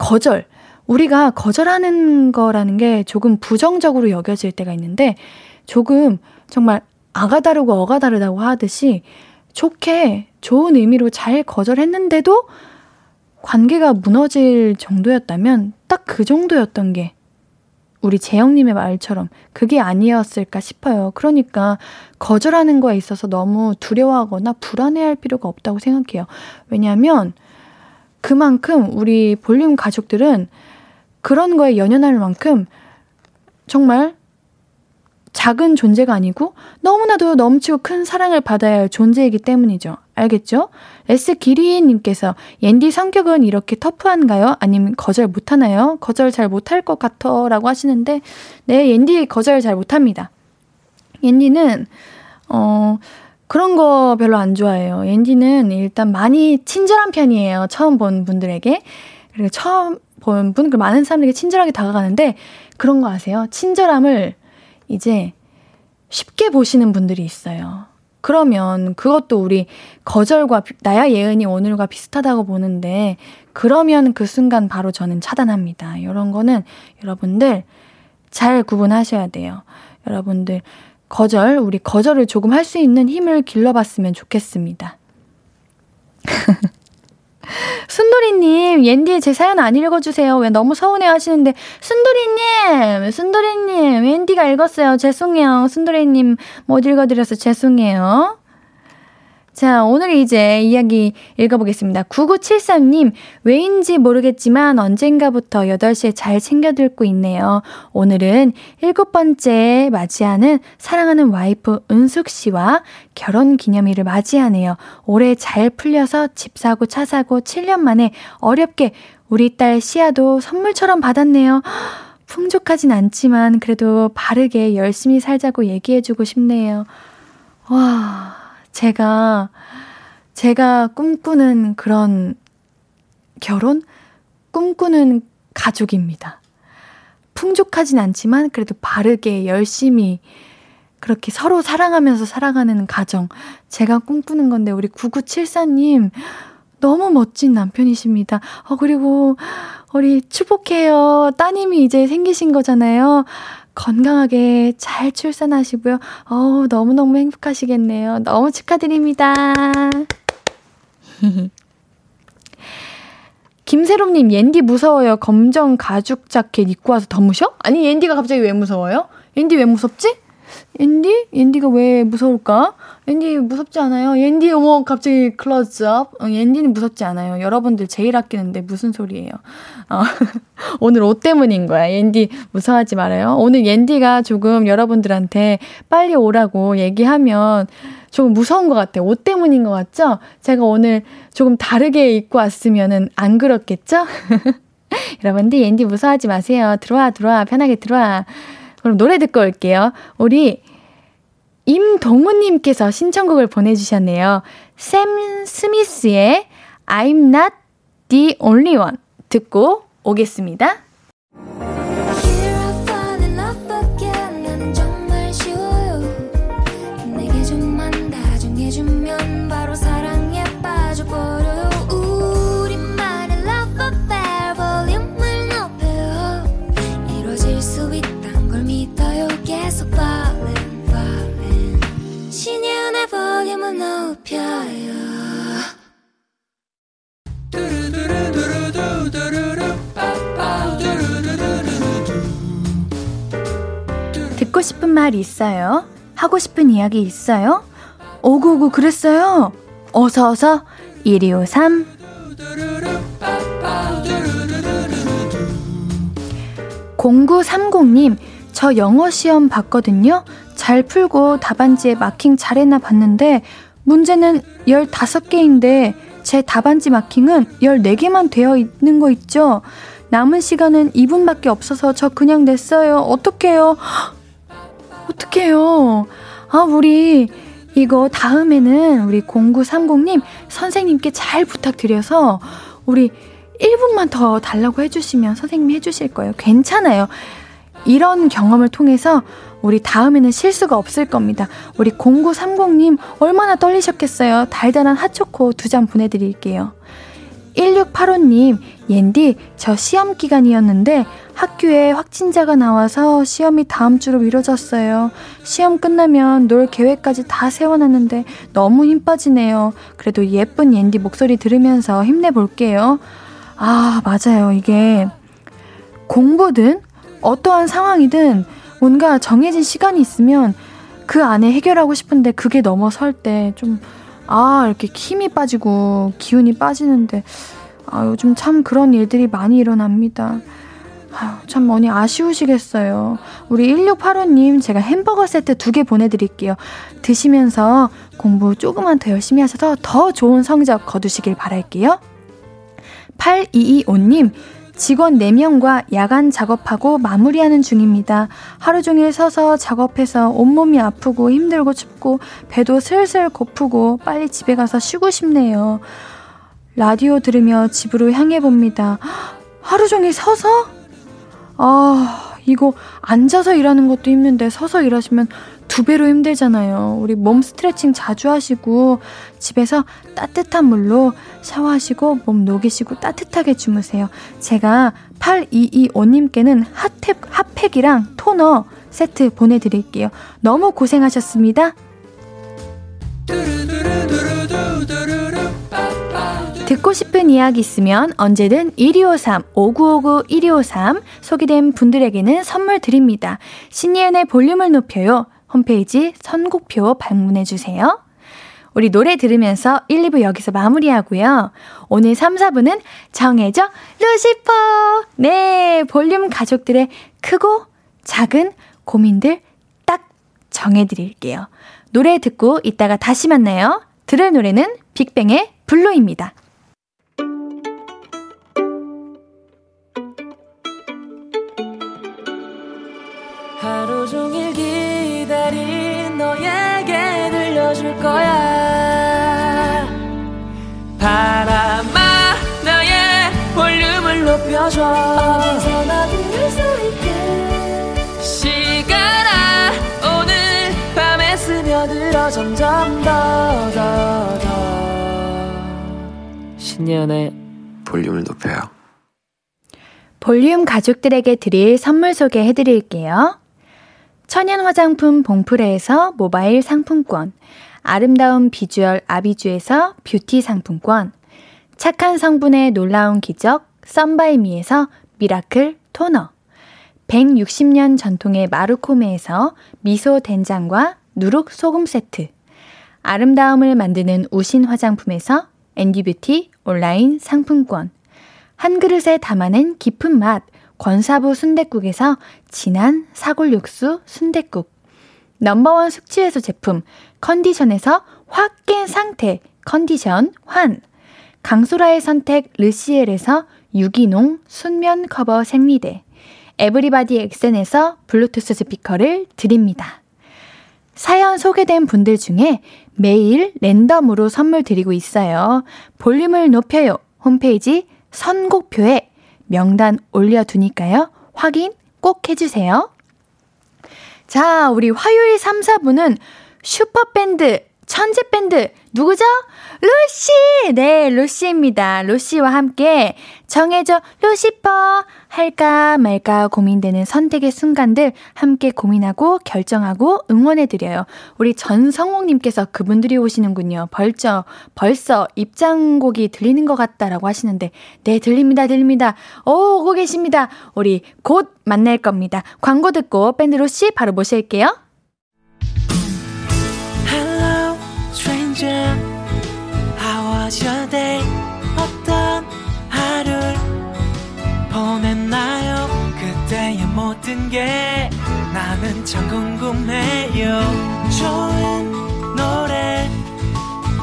거절. 우리가 거절하는 거라는 게 조금 부정적으로 여겨질 때가 있는데 조금 정말 아가 다르고 어가 다르다고 하듯이 좋게 좋은 의미로 잘 거절했는데도 관계가 무너질 정도였다면 딱 그 정도였던 게 우리 재영님의 말처럼 그게 아니었을까 싶어요. 그러니까 거절하는 거에 있어서 너무 두려워하거나 불안해할 필요가 없다고 생각해요. 왜냐하면 그만큼 우리 볼륨 가족들은 그런 거에 연연할 만큼 정말 작은 존재가 아니고 너무나도 넘치고 큰 사랑을 받아야 할 존재이기 때문이죠. 알겠죠? 에스기리님께서 옌디 성격은 이렇게 터프한가요? 아니면 거절 못하나요? 거절 잘 못할 것 같아 라고 하시는데 네, 옌디 거절 잘 못합니다. 옌디는 어... 그런 거 별로 안 좋아해요. 엔디는 일단 많이 친절한 편이에요. 처음 본 분들에게. 그리고 처음 본 분, 그리고 많은 사람들에게 친절하게 다가가는데 그런 거 아세요? 친절함을 이제 쉽게 보시는 분들이 있어요. 그러면 그것도 우리 거절과 나야 예은이 오늘과 비슷하다고 보는데 그러면 그 순간 바로 저는 차단합니다. 이런 거는 여러분들 잘 구분하셔야 돼요. 여러분들. 거절, 우리 거절을 조금 할 수 있는 힘을 길러봤으면 좋겠습니다. 순돌이님, 옌디의 제 사연 안 읽어주세요. 왜 너무 서운해 하시는데, 순돌이님, 순돌이님, 옌디가 읽었어요. 죄송해요. 순돌이님 못 읽어드려서 죄송해요. 자, 오늘 이제 이야기 읽어보겠습니다. 구구칠삼님, 왜인지 모르겠지만 언젠가부터 여덟 시에 잘 챙겨 듣고 있네요. 오늘은 일곱 번째 맞이하는 사랑하는 와이프 은숙 씨와 결혼 기념일을 맞이하네요. 올해 잘 풀려서 집 사고 차 사고 칠 년 만에 어렵게 우리 딸 시아도 선물처럼 받았네요. 풍족하진 않지만 그래도 바르게 열심히 살자고 얘기해주고 싶네요. 와... 제가 제가 꿈꾸는 그런 결혼? 꿈꾸는 가족입니다. 풍족하진 않지만 그래도 바르게 열심히 그렇게 서로 사랑하면서 살아가는 가정. 제가 꿈꾸는 건데 우리 구구칠사님 너무 멋진 남편이십니다. 어, 그리고 우리 축복해요. 따님이 이제 생기신 거잖아요. 건강하게 잘 출산하시고요. 어우, 너무너무 행복하시겠네요. 너무 축하드립니다. 김세롬님, 옌디 무서워요. 검정 가죽 자켓 입고 와서 덤으셔? 아니, 옌디가 갑자기 왜 무서워요? 옌디 왜 무섭지? 옌디? 옌디가 왜 무서울까? 옌디 무섭지 않아요? 옌디 어머 갑자기 클로즈업. 어, 옌디는 무섭지 않아요. 여러분들 제일 아끼는데 무슨 소리예요? 어, 오늘 옷 때문인 거야. 옌디 무서워하지 말아요. 오늘 옌디가 조금 여러분들한테 빨리 오라고 얘기하면 조금 무서운 것 같아요. 옷 때문인 것 같죠? 제가 오늘 조금 다르게 입고 왔으면은 안 그렇겠죠? 여러분들 옌디 무서워하지 마세요. 들어와 들어와 편하게 들어와. 그럼 노래 듣고 올게요. 우리 임동우님께서 신청곡을 보내주셨네요. 샘 스미스의 I'm not the only one 듣고 오겠습니다. 듣고 싶은 말 있어요? 하고 싶은 이야기 있어요? 오구오구 그랬어요? 어서어서 일이오삼 공구삼공님 저 영어 시험 봤거든요. 잘 풀고 답안지에 마킹 잘했나 봤는데 문제는 열다섯 개인데 제 답안지 마킹은 열네 개만 되어 있는 거 있죠. 남은 시간은 이 분밖에 없어서 저 그냥 냈어요. 어떡해요? 어떡해요? 아, 우리 이거 다음에는 우리 공구삼공님 선생님께 잘 부탁드려서 우리 일 분만 더 달라고 해주시면 선생님이 해주실 거예요. 괜찮아요. 이런 경험을 통해서 우리 다음에는 실수가 없을 겁니다. 우리 공구삼공님 얼마나 떨리셨겠어요. 달달한 핫초코 두 잔 보내드릴게요. 일육팔오님 옌디, 저 시험 기간이었는데 학교에 확진자가 나와서 시험이 다음 주로 미뤄졌어요. 시험 끝나면 놀 계획까지 다 세워놨는데 너무 힘 빠지네요. 그래도 예쁜 옌디 목소리 들으면서 힘내볼게요. 아, 맞아요. 이게 공부든 어떠한 상황이든 뭔가 정해진 시간이 있으면 그 안에 해결하고 싶은데 그게 넘어설 때 좀 아, 이렇게 힘이 빠지고 기운이 빠지는데 아, 요즘 참 그런 일들이 많이 일어납니다. 아유, 참 많이 아쉬우시겠어요. 우리 일육팔오님 제가 햄버거 세트 두 개 보내드릴게요. 드시면서 공부 조금만 더 열심히 하셔서 더 좋은 성적 거두시길 바랄게요. 팔이이오님 직원 네 명과 야간 작업하고 마무리하는 중입니다. 하루 종일 서서 작업해서 온몸이 아프고 힘들고 춥고 배도 슬슬 고프고 빨리 집에 가서 쉬고 싶네요. 라디오 들으며 집으로 향해 봅니다. 하루 종일 서서? 아, 이거 앉아서 일하는 것도 힘든데 서서 일하시면 두 배로 힘들잖아요. 우리 몸 스트레칭 자주 하시고 집에서 따뜻한 물로 샤워하시고 몸 녹이시고 따뜻하게 주무세요. 제가 팔이이오님께는 핫팩, 핫팩이랑 토너 세트 보내드릴게요. 너무 고생하셨습니다. 듣고 싶은 이야기 있으면 언제든 일이오삼, 오구오구 일이오삼 소개된 분들에게는 선물 드립니다. 신예은의 볼륨을 높여요. 홈페이지 선곡표 방문해주세요. 우리 노래 들으면서 일, 이 부 여기서 마무리하고요. 오늘 삼, 사 부는 정해져 루시퍼! 네, 볼륨 가족들의 크고 작은 고민들 딱 정해드릴게요. 노래 듣고 이따가 다시 만나요. 들을 노래는 빅뱅의 블루입니다. 하루 종일 기다린 너에게 들려줄 거야. 바람아, 나의 볼륨을 높여줘. 어디서나 들을 수 있게. 시간아, 오늘 밤에 스며들어 점점 더, 더, 더. 신년의 볼륨을 높여요. 볼륨 가족들에게 드릴 선물 소개해드릴게요. 천연 화장품 봉프레에서 모바일 상품권, 아름다운 비주얼 아비주에서 뷰티 상품권, 착한 성분의 놀라운 기적 썬바이미에서 미라클 토너, 백육십 년 전통의 마루코메에서 미소 된장과 누룩 소금 세트, 아름다움을 만드는 우신 화장품에서 앤디뷰티 온라인 상품권, 한 그릇에 담아낸 깊은 맛 권사부 순댓국에서 진한 사골육수 순댓국, 넘버원 숙취해소 제품 컨디션에서 확 깬 상태 컨디션 환, 강소라의 선택 르시엘에서 유기농 순면 커버 생리대, 에브리바디 엑센에서 블루투스 스피커를 드립니다. 사연 소개된 분들 중에 매일 랜덤으로 선물 드리고 있어요. 볼륨을 높여요. 홈페이지 선곡표에 명단 올려두니까요. 확인 꼭 해주세요. 자, 우리 화요일 삼, 사 부는 슈퍼밴드, 천재밴드, 누구죠? 루시! 네, 루시입니다. 루시와 함께 정해져 루시퍼 할까 말까 고민되는 선택의 순간들 함께 고민하고 결정하고 응원해드려요. 우리 전성옥님께서 그분들이 오시는군요. 벌써, 벌써 입장곡이 들리는 것 같다라고 하시는데 네, 들립니다. 들립니다. 오, 오고 계십니다. 우리 곧 만날 겁니다. 광고 듣고 밴드 루시 바로 모실게요. Hello, stranger. How was your day? 어떤 하루를 보냈나요? 그때의 모든 게 나는 참 궁금해요. 좋은 노래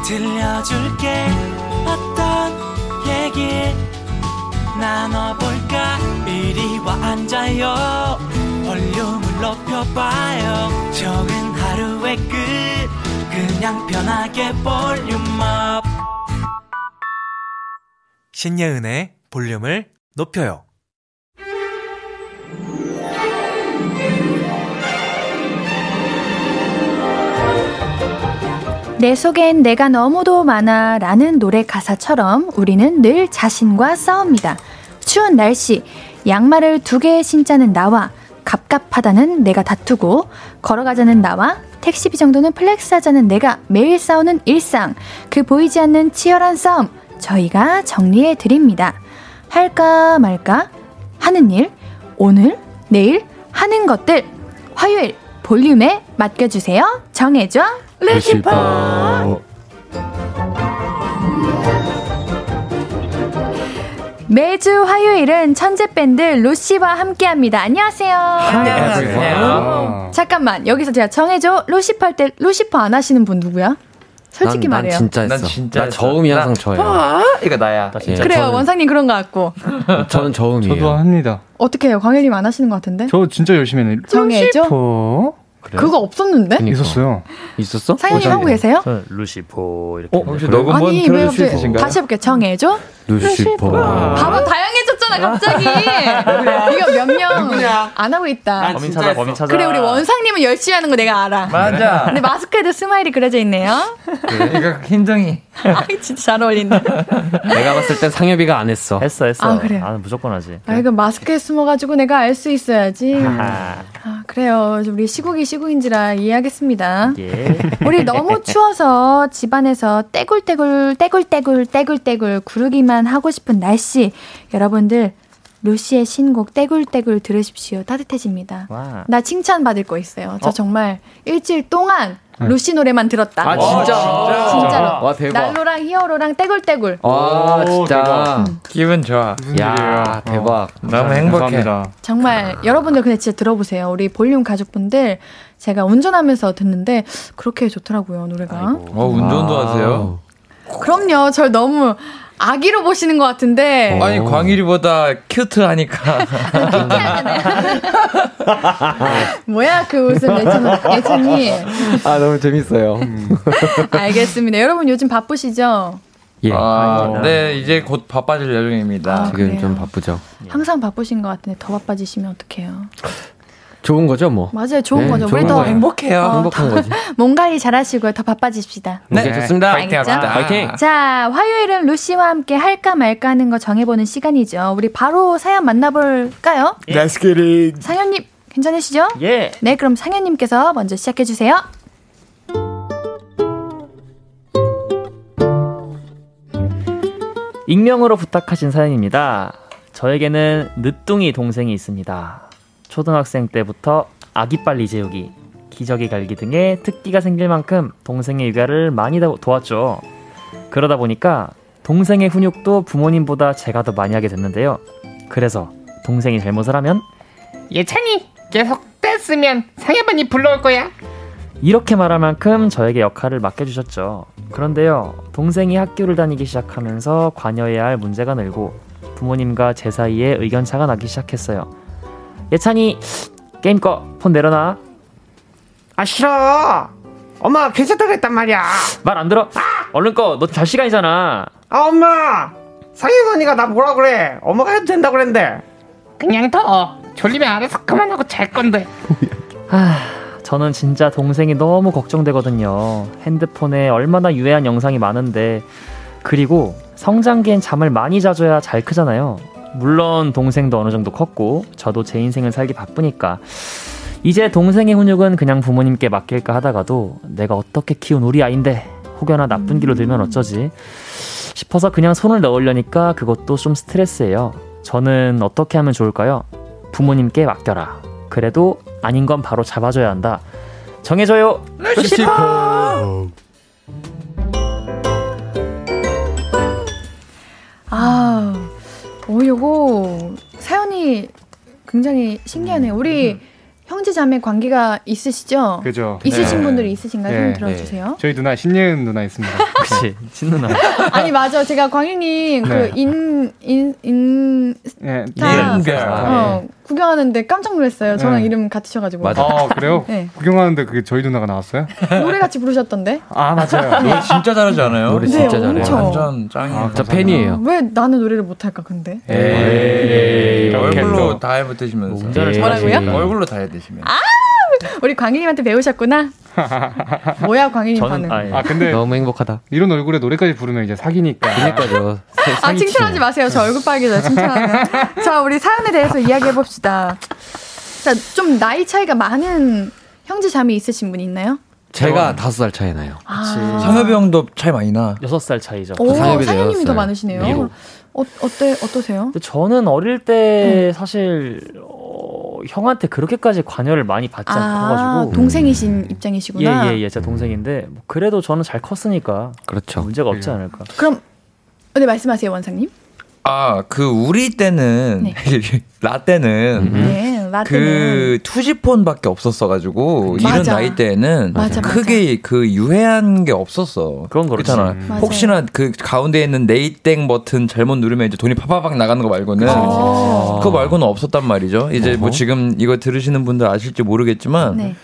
들려줄게. 어떤 얘기 나눠볼까? 이리 와 앉아요. 볼륨을 높여봐요. 적은 하루의 끝, 그냥 편하게 볼륨업. 신예은의 볼륨을 높여요. 내 속엔 내가 너무도 많아 라는 노래 가사처럼 우리는 늘 자신과 싸웁니다. 추운 날씨, 양말을 두 개 신자는 나와 갑갑하다는 내가 다투고, 걸어가자는 나와 택시비 정도는 플렉스하자는 내가 매일 싸우는 일상, 그 보이지 않는 치열한 싸움, 저희가 정리해드립니다. 할까 말까 하는 일, 오늘, 내일 하는 것들, 화요일 볼륨에 맡겨주세요. 정해줘 레시퍼. 매주 화요일은 천재 밴드 루시와 함께합니다. 안녕하세요. 안녕하세요. 안녕하세요. 잠깐만, 여기서 제가 정해줘 루시퍼 할 때 루시퍼 안 하시는 분 누구야? 솔직히 난, 말해요. 난 진짜 했어. 난 진짜 나 저음이 항상 저예요. 아, 이거 나야. 나 진짜. 그래요, 저음. 원상님 그런 거 같고. 저는 저음이에요. 저도 합니다. 어떻게 해요? 광일님 안 하시는 것 같은데? 저 진짜 열심히 했네. 정해줘. 그래요? 그거 없었는데? 그러니까. 있었어요. 있었어? 사장님 하고 계세요? 루시포 이렇게. 어, 혹시 너가 뭔 루시포신가요? 다시 해볼게. 정해줘. 루시포. 봐봐, 다양해졌잖아 갑자기. 이거 몇 명 안 하고 있다. 범인 찾아, 범인 찾아. 그래, 우리 원상님은 열심히 하는 거 내가 알아. 맞아. 근데 마스크에도 스마일이 그려져 있네요. 그래, 이거 흰정이. 아, 진짜 잘 어울린다. 내가 봤을 땐 상엽이가 안 했어. 했어, 했어. 아, 그래. 나는 무조건 하지. 아, 이거 마스크에 숨어가지고 내가 알 수 있어야지. 아, 그래요. 우리 시국이 시국인지라 이해하겠습니다. 예. 우리 너무 추워서 집안에서 떼굴떼굴 떼굴떼굴 떼굴떼굴 구르기만 하고 싶은 날씨, 여러분들 루시의 신곡 떼굴떼굴 들으십시오. 따뜻해집니다. 와. 나 칭찬받을 거 있어요. 저 어? 정말 일주일 동안 루시 노래만 들었다. 아, 진짜? 와, 진짜? 진짜로. 와, 대박. 날로랑 히어로랑 떼굴떼굴. 와, 진짜. 음. 기분 좋아. 야, 대박. 어, 너무 행복해. 감사합니다. 정말 여러분들 근데 진짜 들어보세요. 우리 볼륨 가족분들, 제가 운전하면서 듣는데 그렇게 좋더라고요, 노래가. 아이고. 어, 운전도 하세요? 그럼요. 절 너무 아기로 보시는 것 같은데. 아니, 광일이보다 큐트하니까. 뭐야 그 웃음. 예찬이. 아, 너무 재밌어요. 알겠습니다. 여러분 요즘 바쁘시죠? 예. 아, 네, 이제 곧 바빠질 예정입니다. 아, 지금 그래요? 좀 바쁘죠. 항상 바쁘신 것 같은데 더 바빠지시면 어떡해요? 좋은 거죠, 뭐. 맞아요, 좋은 네, 거죠. 좋은 우리 더 행복해요. 어, 행복한 거지. 몸 관리 잘하시고요. 더 바빠집시다. 네, 네, 좋습니다. 파이팅 합시다. 파이팅. 자, 화요일은 루시와 함께 할까 말까 하는 거 정해보는 시간이죠. 우리 바로 사연 만나볼까요? 예. Let's get it. 상현님, 괜찮으시죠? 예. 네, 그럼 상현님께서 먼저 시작해주세요. 익명으로 부탁하신 사연입니다. 저에게는 늦둥이 동생이 있습니다. 초등학생 때부터 아기빨리 재우기, 기저귀 갈기 등의 특기가 생길 만큼 동생의 육아를 많이 도왔죠. 그러다 보니까 동생의 훈육도 부모님보다 제가 더 많이 하게 됐는데요. 그래서 동생이 잘못을 하면 예찬이 계속 뗐으면 상해반이 불러올 거야, 이렇게 말할 만큼 저에게 역할을 맡겨주셨죠. 그런데요, 동생이 학교를 다니기 시작하면서 관여해야 할 문제가 늘고 부모님과 제 사이에 의견차가 나기 시작했어요. 예찬이, 게임 꺼. 폰 내려놔. 아, 싫어. 엄마가 괜찮다고 했단 말이야. 말 안 들어. 아! 얼른 꺼. 너 잘 시간이잖아. 아, 엄마, 상현 언니가 나 뭐라 그래. 엄마가 해도 된다고 그랬는데. 그냥 더 졸리면 안에서 그만하고 잘 건데. 아, 저는 진짜 동생이 너무 걱정되거든요. 핸드폰에 얼마나 유해한 영상이 많은데. 그리고 성장기엔 잠을 많이 자줘야 잘 크잖아요. 물론 동생도 어느 정도 컸고 저도 제 인생을 살기 바쁘니까 이제 동생의 훈육은 그냥 부모님께 맡길까 하다가도 내가 어떻게 키운 우리 아인데 혹여나 나쁜 길로 들면 어쩌지 싶어서 그냥 손을 넣으려니까 그것도 좀 스트레스예요. 저는 어떻게 하면 좋을까요? 부모님께 맡겨라. 그래도 아닌 건 바로 잡아줘야 한다. 정해줘요. 루시퍼. 아, 오, 요거 사연이 굉장히 신기하네요. 우리 형제자매 관계가 있으시죠? 그죠. 있으신 네. 분들이 있으신가요? 네. 손 들어주세요. 네. 저희 누나 신예은 누나 있습니다. 혹시 신누나? 아니 맞아. 제가 광희님 네. 그 인 인 인 네. 스타 네. 어, 네. 구경하는데 깜짝 놀랐어요. 저랑 네. 이름 같으셔가지고. 맞아. 아 그래요? 네. 구경하는데 그게 저희 누나가 나왔어요? 노래 같이 부르셨던데? 아 맞아요. 노래 진짜 잘하지 않아요? 노래 진짜 네, 잘해요. 엄청. 완전 짱이에요. 아, 진짜 팬이에요. 아, 왜 나는 노래를 못할까 근데? 에이. 에이. 얼굴로 다 해보시면서. 뭐라고요? 얼굴로 다 해. 아, 우리 광희님한테 배우셨구나. 뭐야 광희님 반응. 아, 예. 아 근데 너무 행복하다. 이런 얼굴에 노래까지 부르면 이제 사기니까. 그러니까요. 아 칭찬하지 마세요. 저 얼굴 빨개져요. 칭찬하면. 자 우리 사연에 대해서 이야기해 봅시다. 자 좀 나이 차이가 많은 형제 자매 있으신 분 있나요? 제가 다섯 살 차이 나요. 아. 상엽이 형도 차이 많이 나. 여섯 살 차이죠. 오, 상엽님이 더 많으시네요. 위로. 어, 어때, 어떠세요? 저는 어릴 때 음. 사실 어, 형한테 그렇게까지 관여를 많이 받지 아, 않아가지고. 동생이신 음. 입장이시구나. 예예예, 예, 예, 제가 동생인데 뭐 그래도 저는 잘 컸으니까 그렇죠. 문제가 없지 않을까. 그럼 네 말씀하세요 원상님. 아, 그 우리 때는 네. 라떼는 네, 그 투지폰밖에 없었어가지고 맞아. 이런 나이 때에는 맞아, 크게 맞아. 그 유해한 게 없었어. 그런 거지. 음. 혹시나 그 가운데 있는 네이땡 버튼 잘못 누르면 이제 돈이 파파박 나가는 거 말고는 아~ 그거 말고는 없었단 말이죠. 이제 어허. 뭐 지금 이거 들으시는 분들 아실지 모르겠지만 네.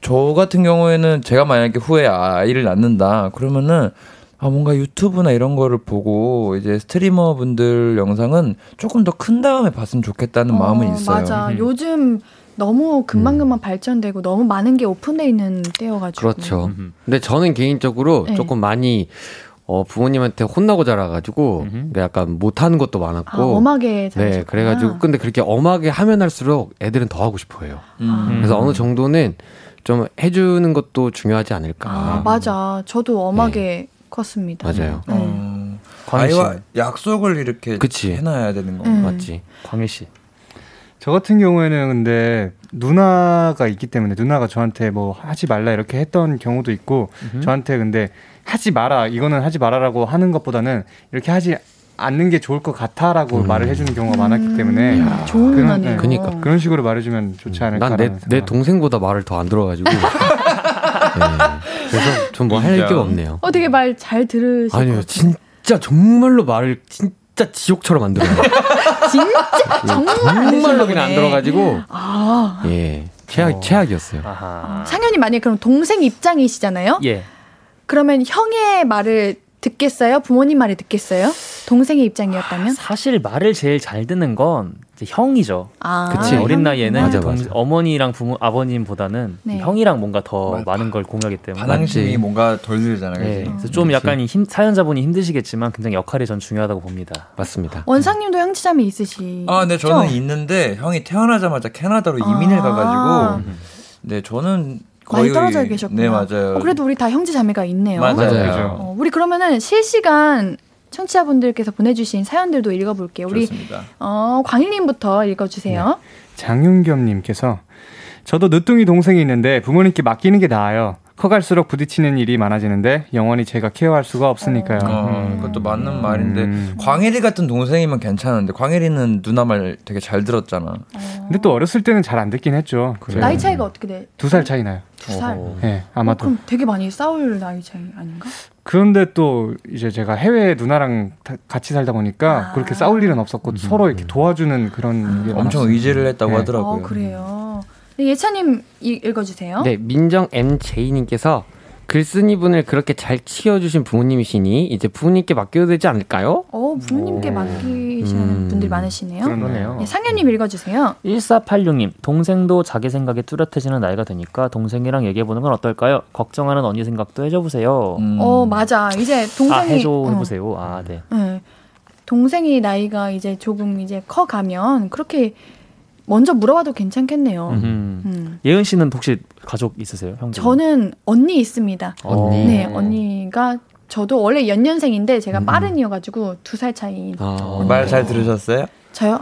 저 같은 경우에는 제가 만약에 후에 아이를 낳는다 그러면은. 아 뭔가 유튜브나 이런 거를 보고 이제 스트리머 분들 영상은 조금 더 큰 다음에 봤으면 좋겠다는 어, 마음은 있어요. 맞아. 음. 요즘 너무 금방금방 음. 발전되고 너무 많은 게 오픈되어 있는 때여가지고. 그렇죠. 음. 근데 저는 개인적으로 네. 조금 많이 어, 부모님한테 혼나고 자라가지고 음. 약간 못하는 것도 많았고. 아, 엄하게 잘. 네, 그래가지고 근데 그렇게 엄하게 하면 할수록 애들은 더 하고 싶어해요. 음. 그래서 어느 정도는 좀 해주는 것도 중요하지 않을까. 아, 맞아. 저도 엄하게. 네. 컸습니다. 맞아요. 네. 어, 아이와 약속을 이렇게 그치. 해놔야 되는 거 음. 맞지? 광희 씨. 저 같은 경우에는 근데 누나가 있기 때문에 누나가 저한테 뭐 하지 말라 이렇게 했던 경우도 있고 음흠. 저한테 근데 하지 마라 이거는 하지 마라라고 하는 것보다는 이렇게 하지 않는 게 좋을 것 같아라고 음. 말을 해주는 경우가 많았기 음. 때문에 야, 좋은 그런, 네. 그러니까. 그런 식으로 말해주면 좋지 않을까. 난 내 내 동생보다 말을 더 안 들어가지고. 네. 그래서 좀 뭐 할 게 없네요. 어, 되게 말 잘 들으시고. 아니요, 진짜 정말로 말을 진짜 지옥처럼 안 들어요. 진짜 정말 정말로 그냥 안 들어가지고. 아, 예, 최악 어. 최악이었어요. 아하. 상현이 만약에 그럼 동생 입장이시잖아요. 예. 그러면 형의 말을 듣겠어요? 부모님 말을 듣겠어요? 동생의 입장이었다면? 아, 사실 말을 제일 잘 듣는 건 이제 형이죠. 아, 그치. 어린 형? 나이에는 맞아, 동, 맞아. 어머니랑 부모, 아버님보다는 네. 형이랑 뭔가 더 맞아. 많은 걸 공유하기 때문에 반항심이 뭔가 덜 들잖아요. 네. 그래서 좀 그치. 약간 힘, 사연자분이 힘드시겠지만 굉장히 역할이 전 중요하다고 봅니다. 맞습니다. 원상님도 형제자매 있으시죠? 아, 네, 저는 있는데 형이 태어나자마자 캐나다로 아~ 이민을 가가지고 네, 저는 많이 떨어져 계셨구나. 네, 맞아요. 어, 그래도 우리 다 형제자매가 있네요. 맞아요. 맞아요. 어, 우리 그러면은 실시간 청취자분들께서 보내주신 사연들도 읽어볼게요. 우리 어, 광희님부터 읽어주세요. 네. 장윤겸님께서 저도 늦둥이 동생이 있는데 부모님께 맡기는 게 나아요. 커갈수록 부딪히는 일이 많아지는데 영원히 제가 케어할 수가 없으니까요. 어, 음. 그것도 맞는 말인데 음. 광일이 같은 동생이면 괜찮은데 광일이는 누나 말 되게 잘 들었잖아. 어. 근데 또 어렸을 때는 잘 안 듣긴 했죠. 그래. 나이 차이가 어떻게 돼? 두 살 차이 나요. 두 살? 네, 아마도. 어, 그럼 되게 많이 싸울 나이 차이 아닌가? 그런데 또 이제 제가 해외 누나랑 같이 살다 보니까 아. 그렇게 싸울 일은 없었고 음. 서로 이렇게 도와주는 그런 아. 게 엄청 많았어요. 의지를 했다고 네. 하더라고요. 어, 그래요. 예찬님 읽어주세요. 네, 민정 엠제이님께서 글쓴이 분을 그렇게 잘 키워주신 부모님이시니 이제 부모님께 맡겨도 되지 않을까요? 어, 부모님께 맡기시는 음... 분들이 많으시네요. 그러네요. 네, 상현님 읽어주세요. 일사팔육님 동생도 자기 생각에 뚜렷해지는 나이가 되니까 동생이랑 얘기해보는 건 어떨까요? 걱정하는 언니 생각도 해줘보세요. 음... 어, 맞아. 이제 동생이 아, 해줘 해보세요. 어. 아, 네. 네. 동생이 나이가 이제 조금 이제 커가면 그렇게 먼저 물어봐도 괜찮겠네요. 음. 예은 씨는 혹시 가족 있으세요? 형제? 저는 언니 있습니다. 언니. 네, 언니가 저도 원래 연년생인데 제가 음. 빠른이어가지고 두 살 차이. 아. 말 잘 들으셨어요? 저요?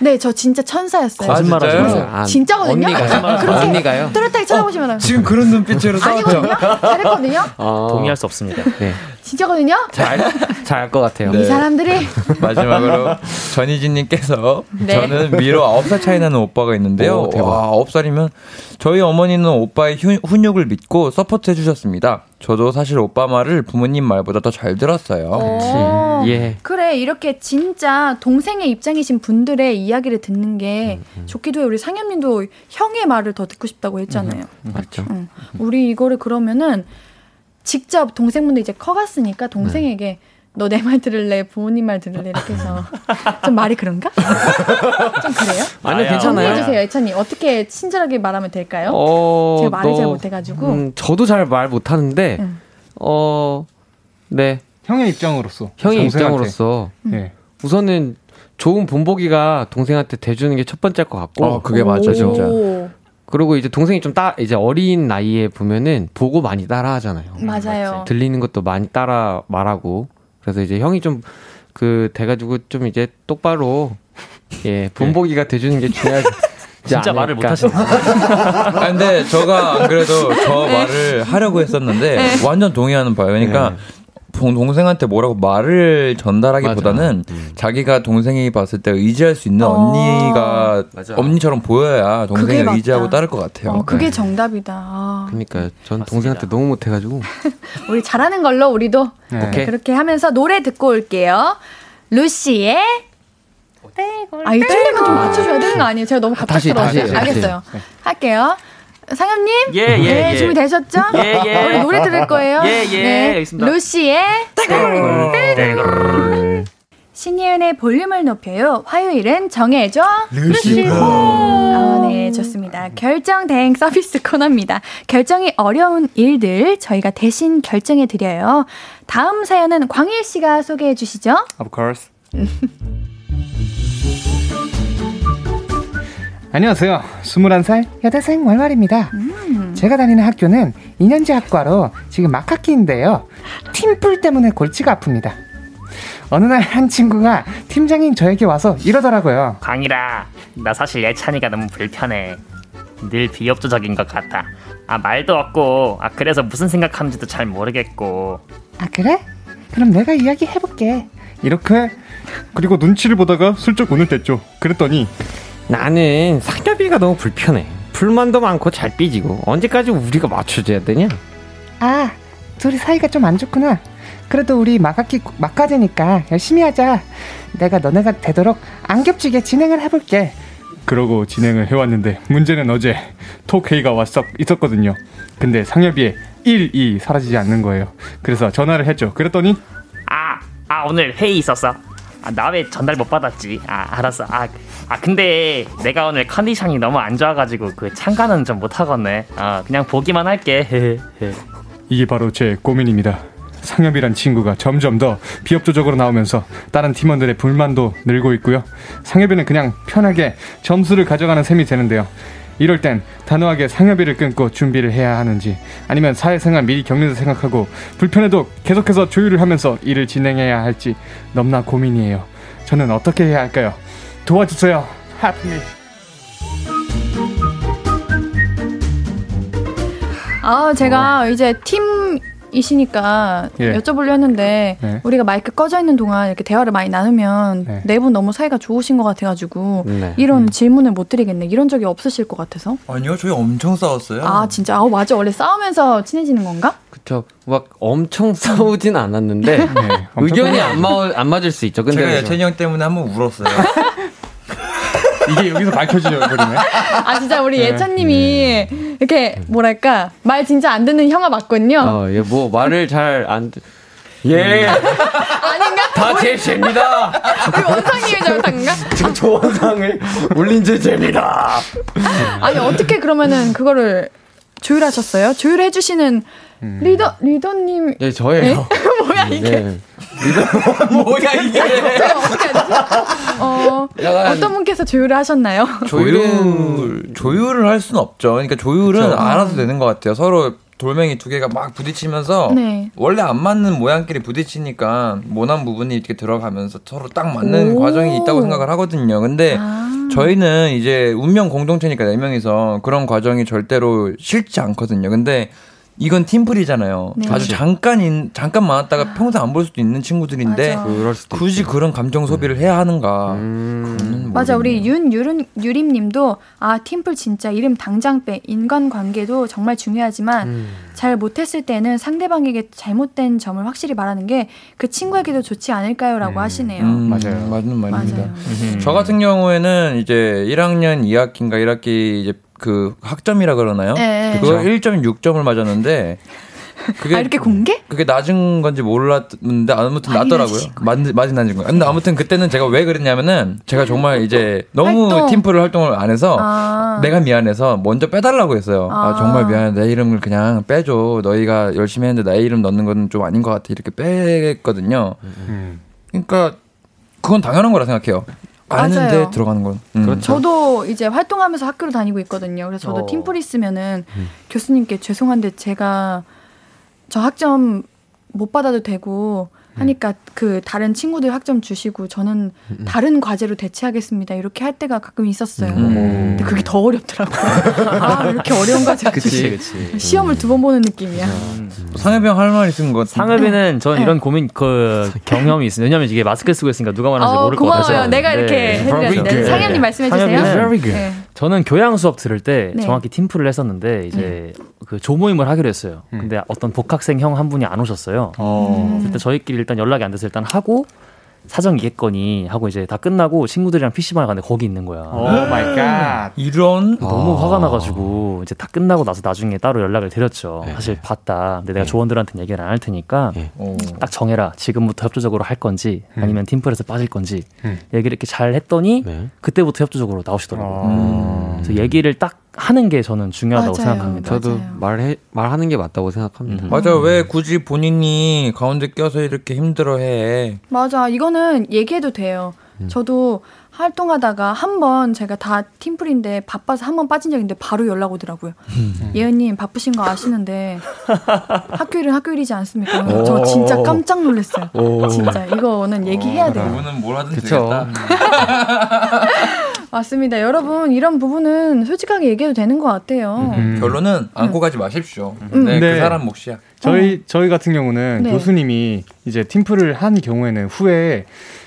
네, 저 진짜 천사였어요. 거짓말하지 마세요. 아, 진짜거든요. 언니가요? 그렇게 언니가요? 뚜렷하게 쳐다보시면 어, 지금 그런 눈빛으로 싸웠죠. 아니거든요. 잘했거든요. 어. 동의할 수 없습니다. 네. 진짜거든요? 잘, 잘 알 것 같아요. 네. 이 사람들이. 마지막으로 전희진님께서 네. 저는 미로 아홉 살 차이 나는 오빠가 있는데요. 오, 대박. 와, 아홉 살이면 저희 어머니는 오빠의 훈, 훈육을 믿고 서포트해 주셨습니다. 저도 사실 오빠 말을 부모님 말보다 더 잘 들었어요. 그치. 예. 그래, 이렇게 진짜 동생의 입장이신 분들의 이야기를 듣는 게 음, 좋기도 해요. 우리 상현님도 형의 말을 더 듣고 싶다고 했잖아요. 음, 맞죠. 응. 우리 이거를 그러면은 직접 동생분도 이제 커갔으니까 동생에게 네. 너 내 말 들을래, 부모님 말 들을래 이렇게 해서 좀 말이 그런가? 좀 그래요? 아니요, 괜찮아요. 정리해주세요, 예찬님. 어떻게 친절하게 말하면 될까요? 어, 제가 말을 너, 잘 못해가지고 음, 저도 잘 말 못하는데 음. 어, 네 형의 입장으로서 형의 동생한테. 입장으로서 음. 우선은 좋은 본보기가 동생한테 대주는 게 첫 번째일 것 같고 어, 그게 맞아 진짜. 그리고 이제 동생이 좀 따, 이제 어린 나이에 보면은 보고 많이 따라 하잖아요. 맞아요. 들리는 것도 많이 따라 말하고. 그래서 이제 형이 좀, 그, 돼가지고 좀 이제 똑바로, 예, 본보기가 네. 돼주는 게 중요하지. 진짜 않을까. 말을 못하시네. 아, 근데 저가 안 그래도 저 네. 말을 하려고 했었는데 네. 완전 동의하는 바예요. 그러니까. 네. 동생한테 뭐라고 말을 전달하기보다는 음. 자기가 동생이 봤을 때 의지할 수 있는 어. 언니가 맞아. 언니처럼 보여야 동생을 의지하고 따를 것 같아요. 어, 그게 네. 정답이다. 아. 그러니까요. 전 맞습니다. 동생한테 너무 못해가지고 우리 잘하는 걸로 우리도 네. 오케이. 그렇게 하면서 노래 듣고 올게요. 루시의 떼굴. 아, 이거 틀린 거 좀 맞춰줘야 되는 거 아니에요? 제가 너무 갑작스러워서 알겠어요. 네. 할게요. 상현님, 예, 예, 네, 예. 준비 되셨죠? 예, 예. 우리 노래 들을 거예요. 예, 예. 네. 알겠습니다. 루시의 떼굴. 신예은의 볼륨을 높여요. 화요일은 정해줘. 루시고. 아, 네, 좋습니다. 결정 대행 서비스 코너입니다. 결정이 어려운 일들 저희가 대신 결정해 드려요. 다음 사연은 광일 씨가 소개해 주시죠. Of course. 안녕하세요. 스물한 살 여대생 월말입니다. 음. 제가 다니는 학교는 이 년제 학과로 지금 막 학기인데요. 팀플 때문에 골치가 아픕니다. 어느 날 한 친구가 팀장인 저에게 와서 이러더라고요. 광일아, 나 사실 예찬이가 너무 불편해. 늘 비협조적인 것 같아. 아, 말도 없고, 아, 그래서 무슨 생각하는지도 잘 모르겠고. 아, 그래? 그럼 내가 이야기해볼게. 이렇게. 그리고 눈치를 보다가 슬쩍 운을 뗐죠. 그랬더니 나는 상엽이가 너무 불편해. 불만도 많고 잘 삐지고. 언제까지 우리가 맞춰줘야 되냐? 아, 둘이 사이가 좀 안 좋구나. 그래도 우리 막학기 막과제니까 열심히 하자. 내가 너네가 되도록 안 겹치게 진행을 해볼게. 그러고 진행을 해왔는데 문제는 어제 톡회의가 왔었 있었거든요. 근데 상엽이의 일이 사라지지 않는 거예요. 그래서 전화를 했죠. 그랬더니 아, 아 오늘 회의 있었어. 아, 나 왜 전달 못 받았지? 아, 알았어. 아, 아 근데 내가 오늘 컨디션이 너무 안 좋아가지고 그 참가는 좀 못하겠네. 아, 그냥 보기만 할게. 이게 바로 제 고민입니다. 상엽이란 친구가 점점 더 비협조적으로 나오면서 다른 팀원들의 불만도 늘고 있고요. 상엽이는 그냥 편하게 점수를 가져가는 셈이 되는데요. 이럴 땐 단호하게 상엽이를 끊고 준비를 해야 하는지, 아니면 사회생활 미리 겪는다 생각하고 불편해도 계속해서 조율을 하면서 일을 진행해야 할지 넘나 고민이에요. 저는 어떻게 해야 할까요? 도와주세요. 핫미. 아, 제가 어. 이제 팀 이시니까 예. 여쭤보려 했는데 네. 우리가 마이크 꺼져 있는 동안 이렇게 대화를 많이 나누면 네, 네 분 너무 사이가 좋으신 것 같아가지고 네. 이런 음. 질문을 못 드리겠네. 이런 적이 없으실 것 같아서. 아니요, 저희 엄청 싸웠어요. 아, 진짜? 아, 맞아. 원래 싸우면서 친해지는 건가? 그쵸. 막 엄청 싸우진 않았는데 네, 의견이 안, 마, 안 맞을 수 있죠. 근데 제가 예찬이 형 때문에 한번 울었어요. 이게 여기서 밝혀지죠, 얼굴이네. 아, 진짜 우리 예찬님이 네. 이렇게 뭐랄까 말 진짜 안 듣는 형아 맞군요. 어, 예, 뭐 말을 잘 안 듣. 예. 아닌가? 다 제 죄입니다. 우리 원상님이 잘못한가? 지금 저 원상을 울린 제 죄입니다. 아니, 어떻게 그러면은 그거를 조율하셨어요? 조율해 주시는 음. 리더 리더님. 예, 저예요. 뭐야 이게? 네. 뭐야 이게? 어, 어떤 분께서 조율을 하셨나요? 조율 조율을 할 수는 없죠. 그러니까 조율은 그쵸? 알아서 되는 것 같아요. 서로 돌멩이 두 개가 막 부딪히면서 네. 원래 안 맞는 모양끼리 부딪히니까 모난 부분이 이렇게 들어가면서 서로 딱 맞는 과정이 있다고 생각을 하거든요. 근데 아. 저희는 이제 운명 공동체니까 네 명이서 그런 과정이 절대로 싫지 않거든요. 근데 이건 팀플이잖아요. 네. 아주 잠깐 잠깐 만났다가 평생 안 볼 수도 있는 친구들인데 수도 굳이 있어요. 그런 감정 소비를 해야 하는가? 음. 맞아, 우리 윤유림 님도 아 팀플 진짜 이름 당장 빼. 인간관계도 정말 중요하지만 음. 잘 못했을 때는 상대방에게 잘못된 점을 확실히 말하는 게 그 친구에게도 좋지 않을까요?라고 음. 하시네요. 음. 맞아요, 맞는 말입니다. 맞아요. 저 같은 경우에는 이제 일 학년 이 학기인가 일 학기 이제 그 학점이라 그러나요? 네. 그거 일 점 육 점을 맞았는데 그게 아, 이렇게 공개? 그게 낮은 건지 몰랐는데 아무튼 낮더라고요. 맞은 낮은 거. 근데 아무튼 그때는 제가 왜 그랬냐면은 제가 정말 이제 너무 활동. 팀플 활동을 안 해서 아. 내가 미안해서 먼저 빼달라고 했어요. 아. 아 정말 미안해. 내 이름을 그냥 빼줘. 너희가 열심히 했는데 내 이름 넣는 건 좀 아닌 것 같아. 이렇게 빼거든요. 음. 그러니까 그건 당연한 거라 생각해요. 아는데 맞아요. 들어가는 건. 음. 그렇죠. 저도 이제 활동하면서 학교를 다니고 있거든요. 그래서 저도 어. 팀플이 있으면은 음. 교수님께 죄송한데 제가 저 학점 못 받아도 되고 하니까 음. 그 다른 친구들 학점 주시고 저는 음. 다른 과제로 대체하겠습니다. 이렇게 할 때가 가끔 있었어요. 음. 근데 그게 더 어렵더라고요. 아 이렇게 어려운 과제 그치, 그치. 시험을 두 번 보는 느낌이야. 음. 상혜배 형 할 말 있는 것 같은데. 상혜배는 전 이런 고민 그 경험이 있어요. 왜냐면 이게 마스크 쓰고 있으니까 누가 말하는지 어, 모를 고마워요. 것 같아서. 고마워요. 내가 이렇게 해드려야 돼. 상혜님 말씀해 주세요. 저는 교양 수업 들을 때 네. 정확히 팀플을 했었는데 이제 음. 그 조모임을 하기로 했어요. 음. 근데 어떤 복학생 형 한 분이 안 오셨어요. 음. 그때 저희끼리 일단 연락이 안 돼서 일단 하고 사정이겠거니 하고 이제 다 끝나고 친구들이랑 피시방에 갔는데 거기 있는 거야. 오 마이 갓. 이런 너무 아. 화가 나가지고 이제 다 끝나고 나서 나중에 따로 연락을 드렸죠. 네. 사실 봤다. 근데 내가 네. 조원들한테는 얘기를 안 할 테니까 네. 딱 정해라. 지금부터 협조적으로 할 건지 음. 아니면 팀플에서 빠질 건지 음. 얘기를 이렇게 잘 했더니 네. 그때부터 협조적으로 나오시더라고요. 아. 음. 그래서 얘기를 딱 하는 게 저는 중요하다고 맞아요. 생각합니다. 저도 말해, 말하는 게 맞다고 생각합니다. 음. 맞아요. 왜 굳이 본인이 가운데 껴서 이렇게 힘들어해. 맞아. 이거는 얘기해도 돼요. 음. 저도 활동하다가 한 번 제가 다 팀플인데 바빠서 한 번 빠진 적인데 바로 연락 오더라고요. 음. 예은님 바쁘신 거 아시는데 학교일은 학교일이지 않습니까? 저 진짜 깜짝 놀랐어요. 진짜 이거는 얘기해야 돼요. 이거는 뭘 하든지 되겠다. 맞습니다. 여러분 이런 부분은 솔직하게 얘기해도 되는 것 같아요. 음. 결론은 안고 가지 마십시오. 음. 네, 네. 그 사람 몫이야. 저희, 저희 같은 경우는 네. 교수님이 이제 팀플을 한 경우에는 후에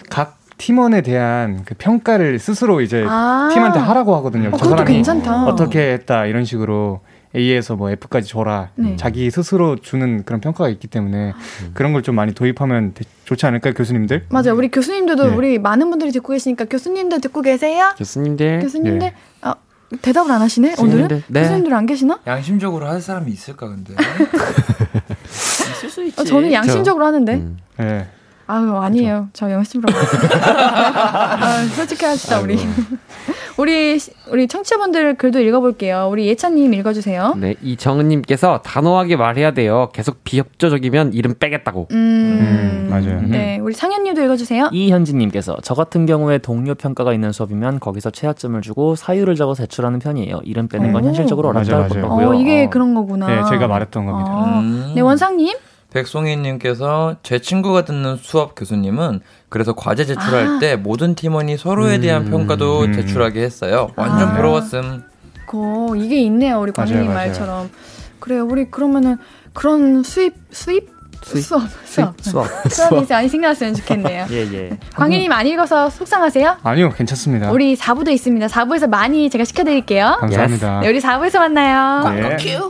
각 팀원에 대한 그 평가를 스스로 이제 아~ 팀한테 하라고 하거든요. 어, 저 사람이 괜찮다. 어떻게 했다 이런 식으로 A에서 뭐 F까지 줘라. 네. 자기 스스로 주는 그런 평가가 있기 때문에 음. 그런 걸 좀 많이 도입하면 되, 좋지 않을까요, 교수님들? 맞아요. 우리 교수님들도 네. 우리 많은 분들이 듣고 계시니까 교수님들 듣고 계세요? 교수님들. 교수님들. 네. 아, 대답을 안 하시네? 교수님들. 오늘은? 네. 교수님들 안 계시나? 양심적으로 할 사람이 있을까 근데. 있을 수 있지. 아, 저는 양심적으로 저, 하는데. 음. 네. 아유 아니에요. 저 영심으로. 아, 솔직히 합시다 우리. 우리 우리 청취자분들 글도 읽어볼게요. 우리 예찬님 읽어주세요. 네, 이정은님께서 단호하게 말해야 돼요. 계속 비협조적이면 이름 빼겠다고. 음, 음 맞아요. 네, 우리 상현님도 읽어주세요. 이현진님께서 저 같은 경우에 동료 평가가 있는 수업이면 거기서 최하점을 주고 사유를 적어서 제출하는 편이에요. 이름 빼는 건 오. 현실적으로 어렵다고 보고요. 어, 이게 어. 그런 거구나. 네, 제가 말했던 겁니다. 아. 음. 네, 원상님. 백송이님께서 제 친구가 듣는 수업 교수님은 그래서 과제 제출할 아. 때 모든 팀원이 서로에 대한 음. 평가도 음. 제출하게 했어요. 완전 아. 부러웠음. 고 이게 있네요. 우리 관장님 말처럼. 그래요. 우리 그러면은 그런 수입 수입 수입? 수업 수업 수업 수업이 이제 많이 생각났으면 좋겠네요. 예예. 광희님 안 읽어서 속상하세요? 아니요, 괜찮습니다. 우리 사 부도 있습니다. 사 부에서 많이 제가 시켜드릴게요. 감사합니다. 네, 우리 사 부에서 만나요. 광고 큐.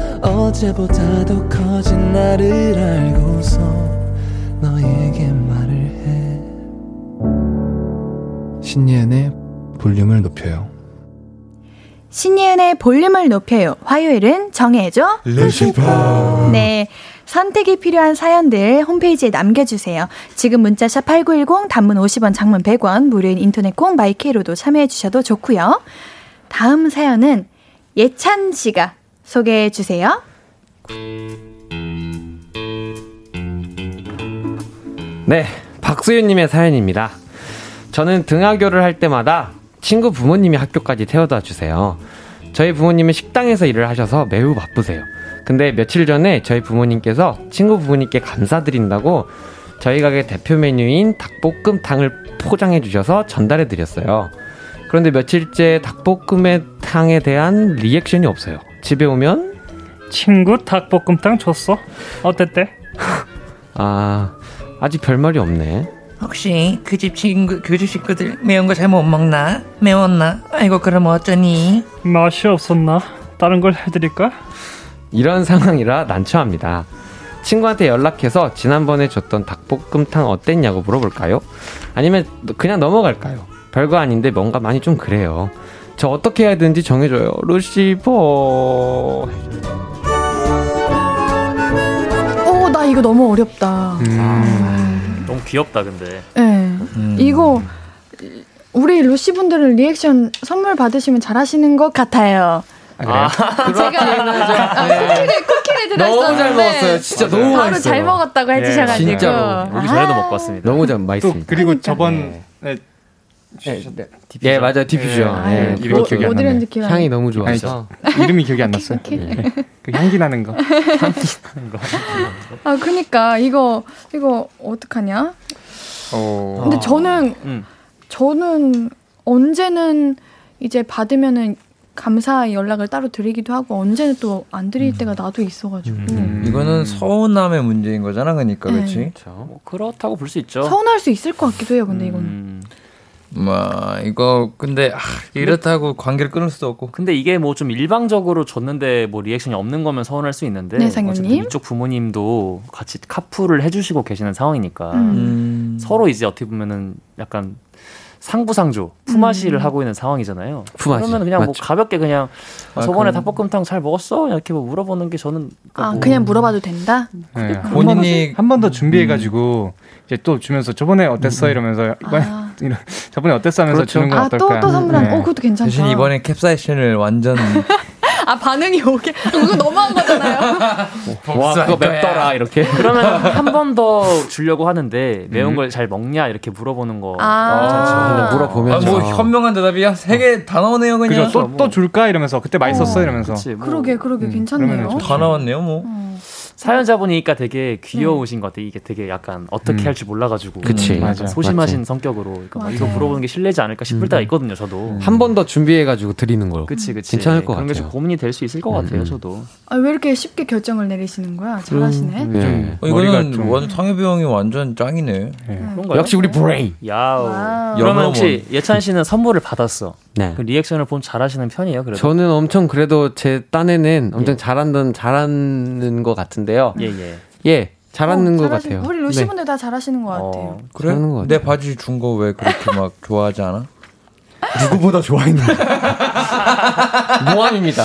어제보다 더 커진 나를 알고서 너에게 말을 해. 신예은의 볼륨을 높여요. 신예은의 볼륨을 높여요. 화요일은 정해줘 레시파. 네, 선택이 필요한 사연들 홈페이지에 남겨주세요. 지금 문자샵 팔구일공, 단문 오십 원, 장문 백 원, 무료인 인터넷 콩 마이케로도 참여해주셔도 좋고요. 다음 사연은 예찬 씨가 소개해 주세요. 네, 박수윤님의 사연입니다. 저는 등하교를 할 때마다 친구 부모님이 학교까지 태워다 주세요. 저희 부모님은 식당에서 일을 하셔서 매우 바쁘세요. 근데 며칠 전에 저희 부모님께서 친구 부모님께 감사드린다고 저희 가게 대표 메뉴인 닭볶음탕을 포장해 주셔서 전달해 드렸어요. 그런데 며칠째 닭볶음탕에 대한 리액션이 없어요. 집에 오면 친구 닭볶음탕 줬어? 어땠대? 아, 아직 별말이 없네. 혹시 그 집 친구, 그 집 식구들 매운 거 잘 못 먹나? 매웠나? 아이고 그럼 어쩌니? 맛이 없었나? 다른 걸 해드릴까? 이런 상황이라 난처합니다. 친구한테 연락해서 지난번에 줬던 닭볶음탕 어땠냐고 물어볼까요? 아니면 그냥 넘어갈까요? 별거 아닌데 뭔가 많이 좀 그래요. 저 어떻게 해야 되는지 정해줘요. 루시퍼. 오, 나 이거 너무 어렵다. 음. 아, 너무 귀엽다 근데. 네. 음. 이거 우리 루시분들은 리액션 선물 받으시면 잘하시는 것 같아요. 아, 아, 제가 아, 쿠키를, 쿠키를 들었었는데 너무 잘 먹었어요. 진짜 맞아요. 너무 바로 맛있어요. 잘 먹었다고 해주셔가지고. 네, 진짜로 오기 전에도 아, 먹고 왔습니다. 너무 잘 맛있습니다. 그리고 그러니까. 저번 네. 네, 네, 예, 맞아요. 디퓨전. 네, 네. 네. 이름이 기억이 안 나네. 향이 너무 좋아서 이름이 기억이 안 났어요. 네. 그 향기 나는 거. 향기 나는 거. 아, 그러니까 이거 이거 어떡하냐? 어. 근데 저는 음. 저는 언제는 이제 받으면은 감사 연락을 따로 드리기도 하고 언제는 또 안 드릴 음. 때가 나도 있어가지고 음. 이거는 서운함의 문제인 거잖아, 그러니까 네. 그렇지? 뭐 그렇다고 볼 수 있죠. 서운할 수 있을 것 같기도 해요, 근데 음. 이거는. 뭐 이거 근데 아, 이렇다고 관계를 끊을 수도 없고. 근데 이게 뭐 좀 일방적으로 줬는데 뭐 리액션이 없는 거면 서운할 수 있는데 네, 상윤님 이쪽 부모님도 같이 카풀을 해주시고 계시는 상황이니까 음. 서로 이제 어떻게 보면은 약간 상부상조 품앗이를 음. 하고 있는 상황이잖아요. 품앗이. 그러면 그냥 맞죠. 뭐 가볍게 그냥 아, 저번에 그럼... 닭볶음탕 잘 먹었어? 이렇게 뭐 물어보는 게 저는 그러니까 아 뭐... 그냥 물어봐도 된다. 네. 본인이 한 번 더 준비해가지고 음. 이제 또 주면서 저번에 어땠어 음. 이러면서 아. 이런 저번에 어땠어 하면서 그렇죠. 주는 건 아, 어떨까? 또, 또 선물한. 네. 오, 그것도 괜찮다. 대신 이번에 캡사이신을 완전. 아, 반응이 오게. 그거 너무한 거잖아요. 와, 그거 맵더라, 이렇게. 그러면 한 번 더 주려고 하는데, 매운 음. 걸 잘 먹냐, 이렇게 물어보는 거. 아, 물어보면. 아, 뭐, 현명한 대답이야. 세 개 다 나오네요, 그냥. 그죠, 또, 또 줄까? 이러면서. 그때 맛있었어? 어, 이러면서. 그치, 뭐. 그러게, 그러게, 음, 괜찮네요. 다 나왔네요, 뭐. 음. 사연자 보니까 되게 귀여우신 음. 것 같아요. 이게 되게 약간 어떻게 음. 할지 몰라가지고 그치, 맞아, 소심하신 맞지. 성격으로 그러니까 이거 물어보는 게 실례지 않을까 싶을 음. 때가 있거든요. 저도 한 번 더 준비해가지고 드리는 걸 그치, 그치. 괜찮을 것 그런 같아요. 그런 게 고민이 될 수 있을 것 음. 같아요. 저도 아, 왜 이렇게 쉽게 결정을 내리시는 거야? 잘하시네. 음, 네. 어, 이거는 좀... 완전 상엽이 형이 완전 짱이네. 네. 음. 역시 우리 브레인. 야우. 그러면 혹시 예찬 씨는 선물을 받았어? 네. 그 리액션을 보면 잘하시는 편이에요? 그래도 저는 엄청 그래도 제 딴에는 엄청 예. 잘한다는 잘하는 것 같은데. 예, 예. 예, 잘하는 것 같아요. 우리 루시분들 네. 다 잘하시는 것 같아요. 어, 그래? 것 내 같아요. 바지 준 거 왜 그렇게 막 좋아하지 않아? 누구보다 좋아했나? 모함입니다.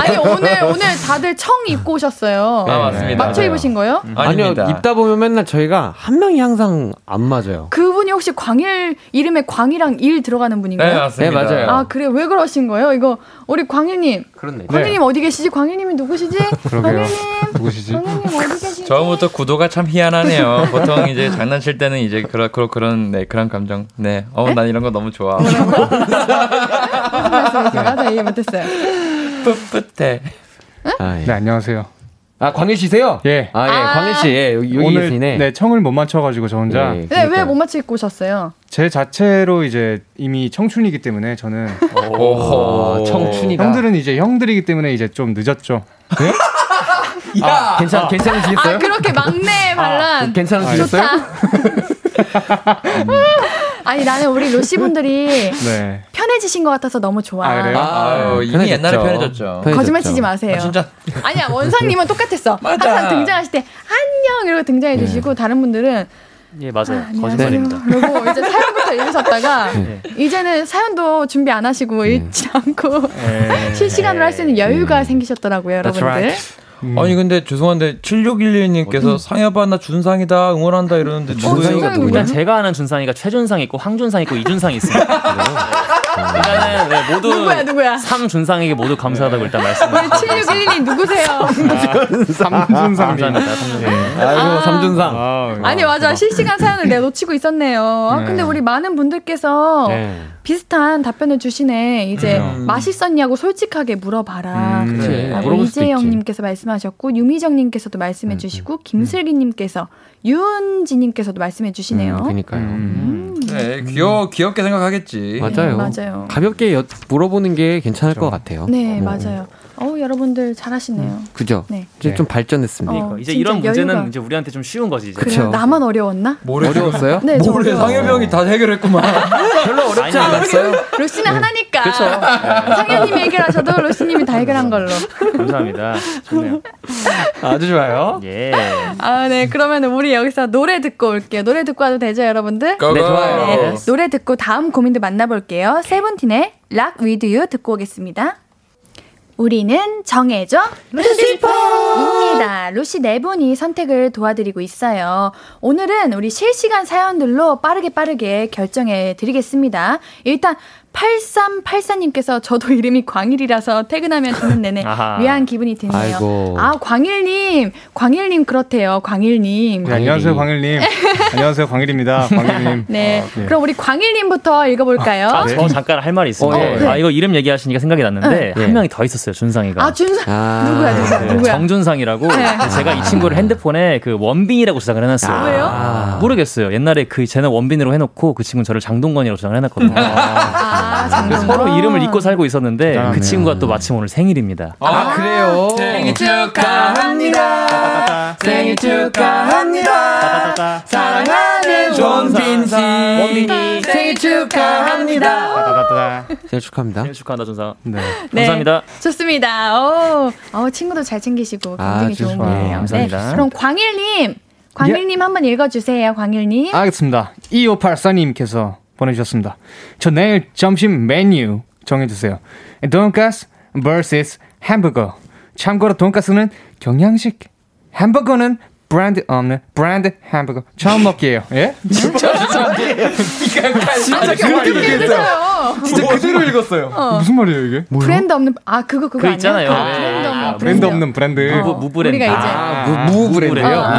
아니 오늘 오늘 다들 청 입고 오셨어요. 네, 맞습니다. 맞춰 입으신 거예요? 음. 아니요, 입다 보면 맨날 저희가 한 명이 항상 안 맞아요. 그분이 혹시 광일 이름에 광이랑 일 들어가는 분인가요? 네, 맞습니다. 네, 맞아요. 아 그래 왜 그러신 거예요? 이거 우리 광일님. 그렇네. 광일님 네. 어디 계시지? 광일님이 누구시지? 광일님 누구시지? 광일님 어디 계시지? 처음부터 구도가 참 희한하네요. 보통 이제 장난칠 때는 이제 그런 그런 그런 네 그런 감정. 네, 어 난 이런 거 너무 좋아. 맞아 이해 못했어요. 풋풋해. 응? 아, 예. 네 안녕하세요. 아 광일 씨세요? 예. 아 예. 아~ 광일 씨. 예. 여기 오늘 계시네. 네 청을 못 맞춰가지고 저 혼자. 예, 예, 그러니까. 네, 왜 못 맞추고 오셨어요? 제 자체로 이제 이미 청춘이기 때문에 저는. 오, 청춘이다. 형들은 이제 형들이기 때문에 이제 좀 늦었죠. 네? 야, 아, 괜찮 아, 괜찮으시겠어요? 아, 그렇게 막내 반란. 아, 괜찮으시겠어요? 아니 나는 우리 루시 분들이 네. 편해지신 것 같아서 너무 좋아. 아, 그래요? 아유, 이미 편해졌죠. 옛날에 편해졌죠. 편해졌죠. 거짓말 치지 마세요. 아, 진짜. 아니야 원상님은 똑같았어. 맞아. 항상 등장하실 때 안녕 이러고 등장해 주시고 네. 다른 분들은 예 맞아요 아, 거짓말입니다. 그리고 이제 사연부터 읽으셨다가 네. 이제는 사연도 준비 안 하시고 읽지 않고 실시간으로 할 수 있는 여유가 음. 생기셨더라고요 여러분들. That's right. 음. 아니 근데 죄송한데 칠육일일 님께서 어, 상엽아 나 준상이다 응원한다 이러는데 준상이가 어, 누구냐? 제가 아는 준상이가 최준상 있고 황준상 있고 이준상이 있습니다. 일단은 네, 모두 누구야, 누구야? 삼준상에게 모두 감사하다고 일단 말씀드립니다. 칠육일일 님 누구세요? 아, 삼준상 감사합니다. 삼준상. 네. 아이고 삼준상. 아, 아니 맞아 실시간 사연을 내가 놓치고 있었네요. 아, 근데 우리 많은 분들께서 네. 비슷한 답변을 주시네. 이제 음. 맛있었냐고 솔직하게 물어봐라. 음, 이재영님께서 말씀하셨고 유미정님께서도 말씀해주시고 음. 김슬기님께서 유은지님께서도 말씀해주시네요. 음, 그러니까요. 음. 네, 귀여 귀엽게 생각하겠지. 맞아요. 네, 맞아요. 가볍게 여, 물어보는 게 괜찮을 그렇죠. 것 같아요. 네, 오. 맞아요. 어우 여러분들 잘하시네요. 음, 그죠? 네. 이제 네. 좀 발전했습니다. 어, 이제 이런 문제는 여유가... 이제 우리한테 좀 쉬운 거지. 이제. 그렇죠. 나만 어려웠나? 모르 어려웠어요? 네, 모르 상엽이 형이 다 해결했구만. 별로 어렵지 않았어요. 루시는 네. 하나니까. 그렇죠. 네. 상엽님이 해결하셔도 루시님이 다 해결한 걸로. 감사합니다. 좋네요. 아주 좋아요. 예. 아, 네. 그러면 우리 여기서 노래 듣고 올게요. 노래 듣고 와도 되죠, 여러분들? 네, 좋아요. 네. 노래 듣고 다음 고민도 만나볼게요. 세븐틴의 Rock With You 듣고 오겠습니다. 우리는 정해줘 루시퍼입니다. 루시 네 분이 선택을 도와드리고 있어요. 오늘은 우리 실시간 사연들로 빠르게 빠르게 결정해 드리겠습니다. 일단 팔삼팔사 님께서 저도 이름이 광일이라서 퇴근하면 듣는 내내 위안 기분이 드네요. 아이고. 아 광일님, 광일님 그렇대요. 광일님. 네, 안녕하세요, 광일님. 안녕하세요, 광일입니다. 광일님. 네. 아, 네. 그럼 우리 광일님부터 읽어볼까요? 아, 네. 저 잠깐 할 말이 있어요. 어, 네. 네. 아 이거 이름 얘기하시니까 생각이 났는데 네. 한 명이 더 있었어요, 준상이가. 아 준상. 아, 누구야, 누구야? 네. 누구야? 정준상이라고. 네. 제가 이 친구를 핸드폰에 그 원빈이라고 저장을 해놨어요. 아, 왜요? 아. 모르겠어요. 옛날에 그 쟤는 원빈으로 해놓고 그 친구는 저를 장동건이라고 저장을 해놨거든요. 아. 아, 서로 이름을 잊고 살고 있었는데 아, 그 네. 친구가 또 마침 오늘 생일입니다. 아, 아 그래요? 생일 축하합니다. 생일 축하합니다. 사랑하는 존빈 씨. 원빈이 생일 축하합니다. 생일 축하합니다. 생일 축하한다 존상. 네. 네. 감사합니다. 좋습니다. 오, 오 친구도 잘 챙기시고 굉장히 아, 좋은 거예요. 감사합니다. 네. 그럼 광일님, 광일님 예. 한번 읽어주세요. 광일님. 알겠습니다. 이오팔사 님께서 보내주셨습니다. 저 내일 점심 메뉴 정해주세요. 돈가스 vs 햄버거. 참고로 돈가스는 경양식, 햄버거는 브랜드 없는 브랜드 햄버거. 처음 먹기예요. 예? 진짜 이상해요. 진짜 그대로 진짜 그대로 읽었어요. 어. 무슨 말이에요 이게? 브랜드 없는 아 그거 그거 있잖아요. 아, 브랜드 없는 브랜드. 무브랜드. 우리가 이제 무브랜드요.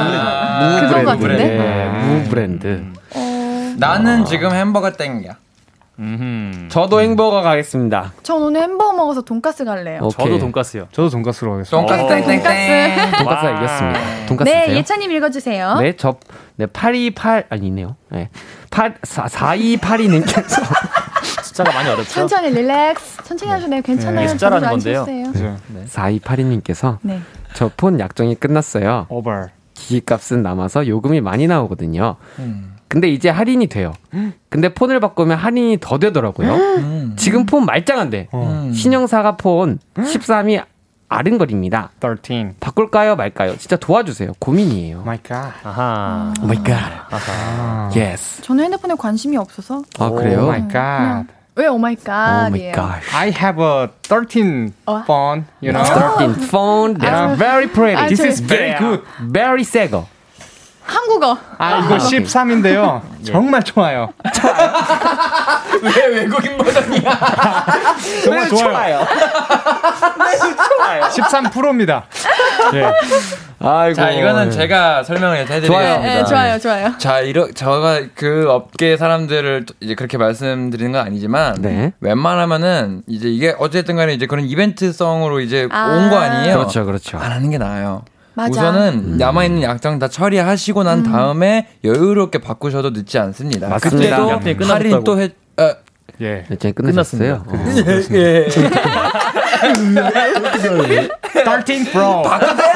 무브랜드. 무브랜드. 나는 어. 지금 햄버거 땡겨. 음흠. 저도 햄버거 가겠습니다. 전 오늘 햄버거 먹어서 돈까스 갈래요. 오케이. 저도 돈까스요. 저도 돈까스로 가겠습니다. 돈까스 땡땡. 돈까스가 이겼습니다. 돈까스. 네, 예찬님 읽어주세요. 네, 저 네 팔이팔 아니 있네요. 네, 팔사이팔이님께서 숫자가 많이 어렵죠. 천천히 릴렉스. 천천히 하셔도 네. 괜찮아요. 네, 숫자라는 건데요. 네. 사이팔이님께서 네. 저 폰 약정이 끝났어요. 오버. 기기값은 남아서 요금이 많이 나오거든요. 음. 근데 이제 할인이 돼요. 근데 폰을 바꾸면 할인이 더 되더라고요. 음. 지금 폰 말짱한데 음. 신형사가 폰 십삼이 아른거립니다. 십삼 바꿀까요 말까요? 진짜 도와주세요. 고민이에요. 마이 갓. 아하. 마이 갓. 아하. 예스. 저는 핸드폰에 관심이 없어서. 아 그래요? 마이 갓. 왜 오 마이 갓이에요? I have a 십삼 어? phone, you know. 십삼 phone. They're very pretty. 아, This 저... is very good. Very 새거. 한국어. 아, 이거 십삼인데요. 예. 정말 좋아요. 왜 외국인 버전이야? 정말 좋아요. 매우 좋아요. 십삼 프로입니다. 네. 아이고. 자, 이거는 제가 설명을 해드리겠습니다. 네, 좋아요, 좋아요. 자, 이러, 제가 그 업계 사람들을 이제 그렇게 말씀드리는 건 아니지만, 네. 웬만하면은 이제 이게 어쨌든 간에 이제 그런 이벤트성으로 이제 아~ 온 거 아니에요? 그렇죠, 그렇죠. 안 하는 게 나아요. 맞아. 우선은 음. 남아있는 약정 다 처리하시고 난 다음에 음. 여유롭게 바꾸셔도 늦지 않습니다. 맞습니다. 그때도 할인 또 했... 아. 예. 이제 끝났어요. 끝났습니다. 예. 예. 십삼 프로 바꾸세요.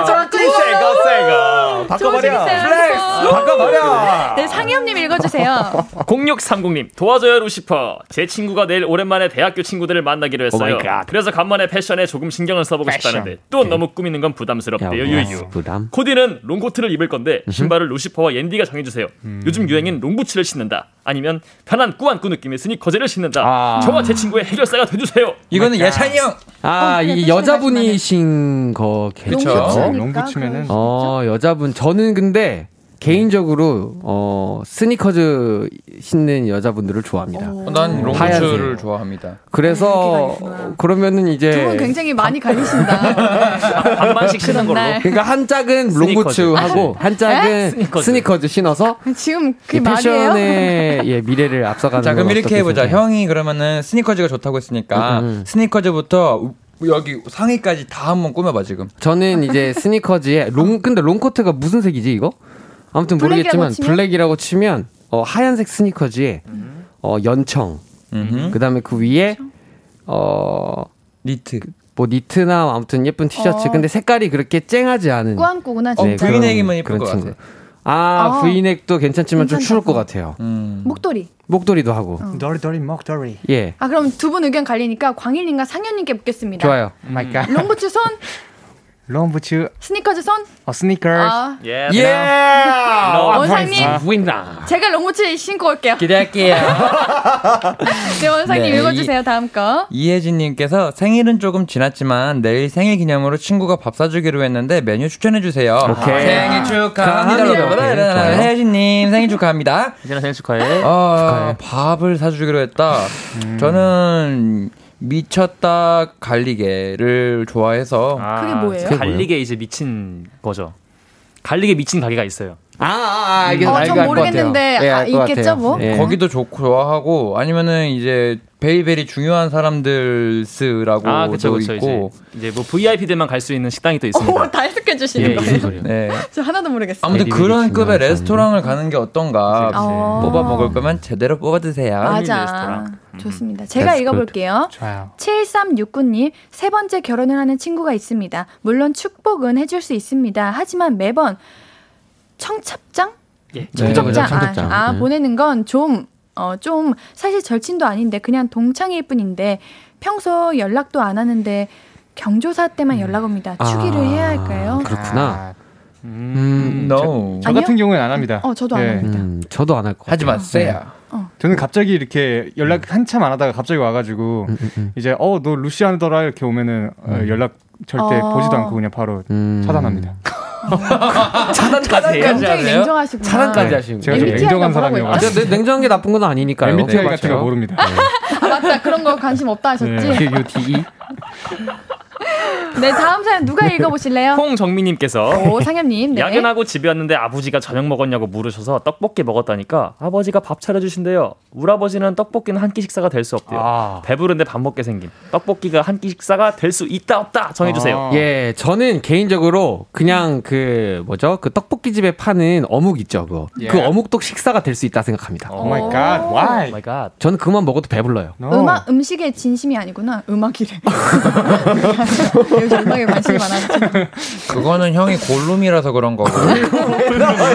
십삼 새거 새거 바꿔버려. 플렉스. 아까 말이야. 네, 상희엽님 읽어주세요. 공육삼공님 도와줘요 루시퍼. 제 친구가 내일 오랜만에 대학교 친구들을 만나기로 했어요. Oh 그래서 간만에 패션에 조금 신경을 써보고 패션. 싶다는데 또 네. 너무 꾸미는 건 부담스럽대요. 야, 유유. 부담. 코디는 롱코트를 입을 건데 신발을 루시퍼와 옌디가 정해주세요. 음. 요즘 유행인 롱부츠를 신는다. 아니면 편한 꾸안꾸 느낌의 스니커즈를 신는다. 아. 저와 제 친구의 해결사가 돼주세요. 이거는 예찬이 형. 아, 이 여자분이신 거겠죠. 그렇죠. 롱부츠면은. 어, 여자분. 저는 근데 개인적으로 어, 스니커즈 신는 여자분들을 좋아합니다. 오. 난 롱부츠를 좋아합니다. 그래서 어, 그러면은 이제 두 분 굉장히 많이 갈리신다. 반반씩 신는 걸로. 그러니까 한 짝은 롱부츠 하고 한 짝은 스니커즈. 스니커즈 신어서 지금 그 패션의 예, 미래를 앞서가는. 자 그럼 이렇게 해보자. 생각해. 형이 그러면은 스니커즈가 좋다고 했으니까 음, 음. 스니커즈부터. 여기 상의까지 다 한번 꾸며봐 지금. 저는 이제 스니커즈에 롱 근데 롱코트가 무슨 색이지 이거? 아무튼 모르겠지만 블랙이라고 치면, 블랙이라고 치면 어, 하얀색 스니커즈에 음. 어, 연청 음. 그다음에 그 위에 어, 니트 뭐 니트나 아무튼 예쁜 티셔츠 어. 근데 색깔이 그렇게 쨍하지 않은 꾸안꾸구나 진짜. 네, 그런, 브이넥이면 예쁠 것 같아. 아, 아 브이넥도 괜찮지만 괜찮다고. 좀 추울 것 같아요. 음. 목도리. 목도리도 하고. 도리도리 어. 목도리. 예. 아 그럼 두 분 의견 갈리니까 광일님과 상현님께 묻겠습니다. 좋아요. 마이갓. 음. 롱부츠 손. 롱부츠. 스니커즈 손. 어 스니커즈. 어. 예. 예. 원상님. 윈나. 제가 롱부츠 신고 올게요. 기대할게요. 네 원상님 네, 읽어주세요. 이, 다음 거. 이혜진님께서 생일은 조금 지났지만 내일 생일 기념으로 친구가 밥 사주기로 했는데 메뉴 추천해주세요. 오케이. 생일 축하합니다. 혜진님 생일 축하합니다. 혜진아 생일 축하해. 어, 축하해. 밥을 사주기로 했다. 음. 저는. 미쳤다 갈리게를 좋아해서 아, 그게 뭐예요? 갈리게 이제 미친 거죠. 갈리게 미친 가게가 있어요. 아, 아, 아 이게 음. 어, 전 모르겠는데 네, 아, 있겠죠 뭐. 네. 거기도 좋고 좋아하고 아니면은 이제 베리베리 중요한 사람들 쓰라고 아, 그쵸, 그쵸, 있고 이제, 이제 뭐 브이아이피들만 갈 수 있는 식당이 또 있습니다. 오, 다 해석해 주시는 예, 거예요? 네. 저 하나도 모르겠어요. 아무튼 그런 급의 레스토랑을 가는 게 어떤가. 아~ 뽑아 먹을 거면 제대로 뽑아 드세요. 맞아. 음. 좋습니다. 제가 That's 읽어볼게요. 좋아요. 칠삼육구님 세 번째 결혼을 하는 친구가 있습니다. 물론 축복은 해줄 수 있습니다. 하지만 매번 청첩장? 예. 청첩장. 네, 청첩장. 아, 아 네. 보내는 건 좀 어, 좀 사실 절친도 아닌데 그냥 동창일 뿐인데 평소 연락도 안 하는데 경조사 때만 연락 옵니다. 아, 추기를 해야 할까요? 그렇구나. 음, 음, no. 저, 저 같은 경우에는 안 합니다. 어, 저도 안 네. 합니다. 음, 저도 안 할 거. 하지 마세요. 어. 저는 갑자기 이렇게 연락 한참 안 하다가 갑자기 와가지고 음, 음, 음. 이제 어, 너 루시안더라 이렇게 오면은 음. 어, 연락 절대 어. 보지도 않고 그냥 바로 음. 차단합니다. 차단까지 굉장히 냉정하시고 차단까지 하시고 제가 좀 냉정한 사람이어서 냉정한 게 나쁜 건 아니니까요. 엠비티아이 네, 같은 거 모릅니다. 네. 아, 맞다 그런 거 관심 없다 하셨지. 큐 유 티 이 네 다음 사연 누가 읽어보실래요? 홍정미님께서 오 상엽님 네. 야근하고 집에 왔는데 아버지가 저녁 먹었냐고 물으셔서 떡볶이 먹었다니까 아버지가 밥 차려주신대요. 우리 아버지는 떡볶이는 한 끼 식사가 될 수 없대요. 아. 배부른데 밥 먹게 생긴 떡볶이가 한 끼 식사가 될 수 있다 없다 정해주세요. 아. 예 저는 개인적으로 그냥 그 뭐죠 그 떡볶이 집에 파는 어묵 있죠 그거 예. 그 어묵도 식사가 될 수 있다 생각합니다. 오 마이 갓 와이 마이 갓 저는 그만 먹어도 배불러요. No. 음악 음식에 진심이 아니구나 음악이래. 음악에 관심이 많았지. 그거는 형이 골룸이라서 그런 거고. 골룸이구나.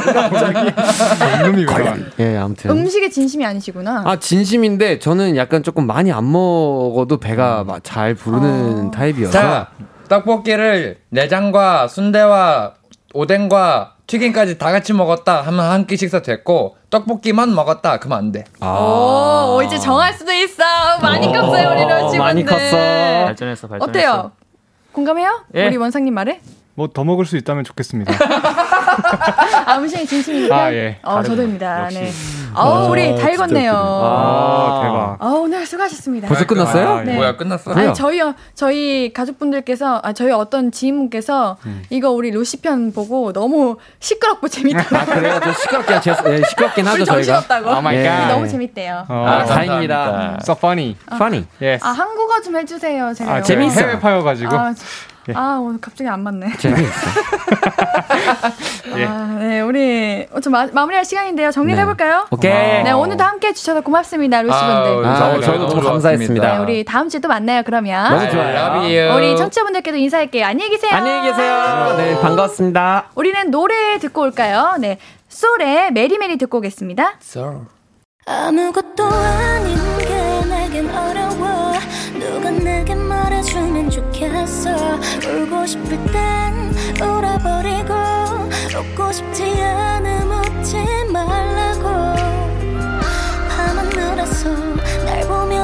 예, 아무튼. 음식에 진심이 아니시구나. 아, 진심인데 저는 약간 조금 많이 안 먹어도 배가 음. 잘 부르는 아. 타입이어서. 자, 떡볶이를 내장과 순대와 오뎅과 튀김까지 다 같이 먹었다 하면 한 끼 식사 됐고 떡볶이만 먹었다 그러면 안 돼. 아~ 오 이제 정할 수도 있어. 많이 컸어요 우리 러시분들. 많이 컸어. 발전했어 발전했어. 어때요? 공감해요? 예. 우리 원상님 말에? 뭐 더 먹을 수 있다면 좋겠습니다. 아무시의 진심입니다. 아, 예. 어, 저도입니다. 네. 아, 우리 다 읽었네요. 아, 대박. 아, 오늘 수고하셨습니다. 벌써 끝났어요? 아, 네. 뭐야, 끝났어요? 아니, 저희요, 저희 가족분들께서, 아, 저희 어떤 지인분께서 음. 이거 우리 루시편 보고 너무 시끄럽고 재밌다고. 아, 그래요? 저 시끄럽게, 제, 예, 시끄럽긴 하죠, 저희가. 오 마이 갓. 너무 재밌대요. 어, 아, 다행입니다. So funny. 아, funny. Yes. 아, 한국어 좀 해주세요. 제가. 아, 재밌어. 해외 파여가지고. 아, 예. 아 오늘 갑자기 안 맞네. 재밌어. 예. 아, 네 우리 좀 마, 마무리할 시간인데요. 정리를 네. 해볼까요? 오케이. 네 오늘도 함께해 주셔서 고맙습니다, 루시분들. 아, 아, 저희도 너무 감사했습니다. 네, 우리 다음 주에 또 만나요. 그러면. 너무 좋아요. 우리 청취자분들께도 인사할게요. 안녕히 계세요. 안녕히 계세요. 네 반가웠습니다. 우리는 노래 듣고 올까요? 네. 솔의 메리메리 듣고 오겠습니다. 솔. 아무것도 아닌 게 내겐 어려워. 누가 내게 말해주면 좋겠어. 울고 싶을 땐 울어버리고 웃고 싶지 않음 웃지 말라고. 밤하늘에서 날 보며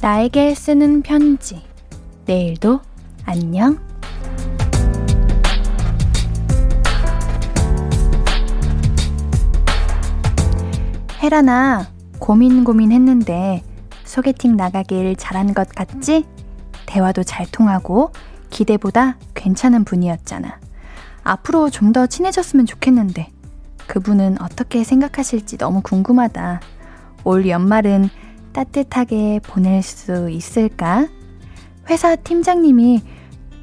나에게 쓰는 편지. 내일도 안녕. 헤라나, 고민 고민했는데 소개팅 나가길 잘한 것 같지? 대화도 잘 통하고 기대보다 괜찮은 분이었잖아. 앞으로 좀 더 친해졌으면 좋겠는데 그분은 어떻게 생각하실지 너무 궁금하다. 올 연말은 따뜻하게 보낼 수 있을까? 회사 팀장님이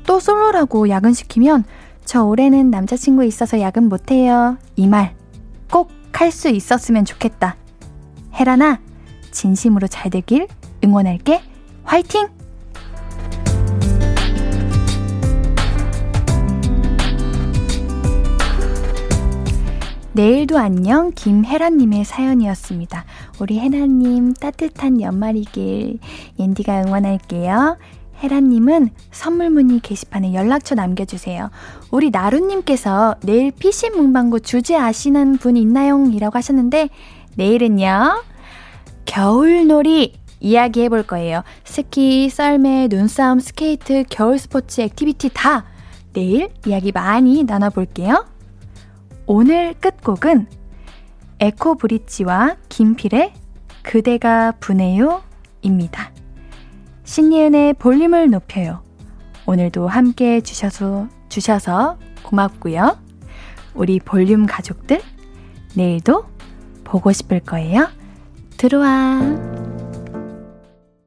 또 솔로라고 야근시키면 저 올해는 남자친구 있어서 야근 못해요. 이 말 꼭 할 수 있었으면 좋겠다. 헤라나, 진심으로 잘 되길 응원할게. 화이팅! 내일도 안녕. 김혜라님의 사연이었습니다. 우리 헤라님 따뜻한 연말이길 옌디가 응원할게요. 헤라님은 선물문의 게시판에 연락처 남겨주세요. 우리 나루님께서 내일 피씨 문방구 주제 아시는 분 있나요? 이라고 하셨는데 내일은요, 겨울놀이 이야기 해볼 거예요. 스키, 썰매, 눈싸움, 스케이트, 겨울 스포츠, 액티비티 다 내일 이야기 많이 나눠볼게요. 오늘 끝곡은 에코 브릿지와 김필의 그대가 부네요 입니다. 신예은의 볼륨을 높여요. 오늘도 함께 주셔서, 주셔서 고맙고요. 우리 볼륨 가족들, 내일도 보고 싶을 거예요. 들어와.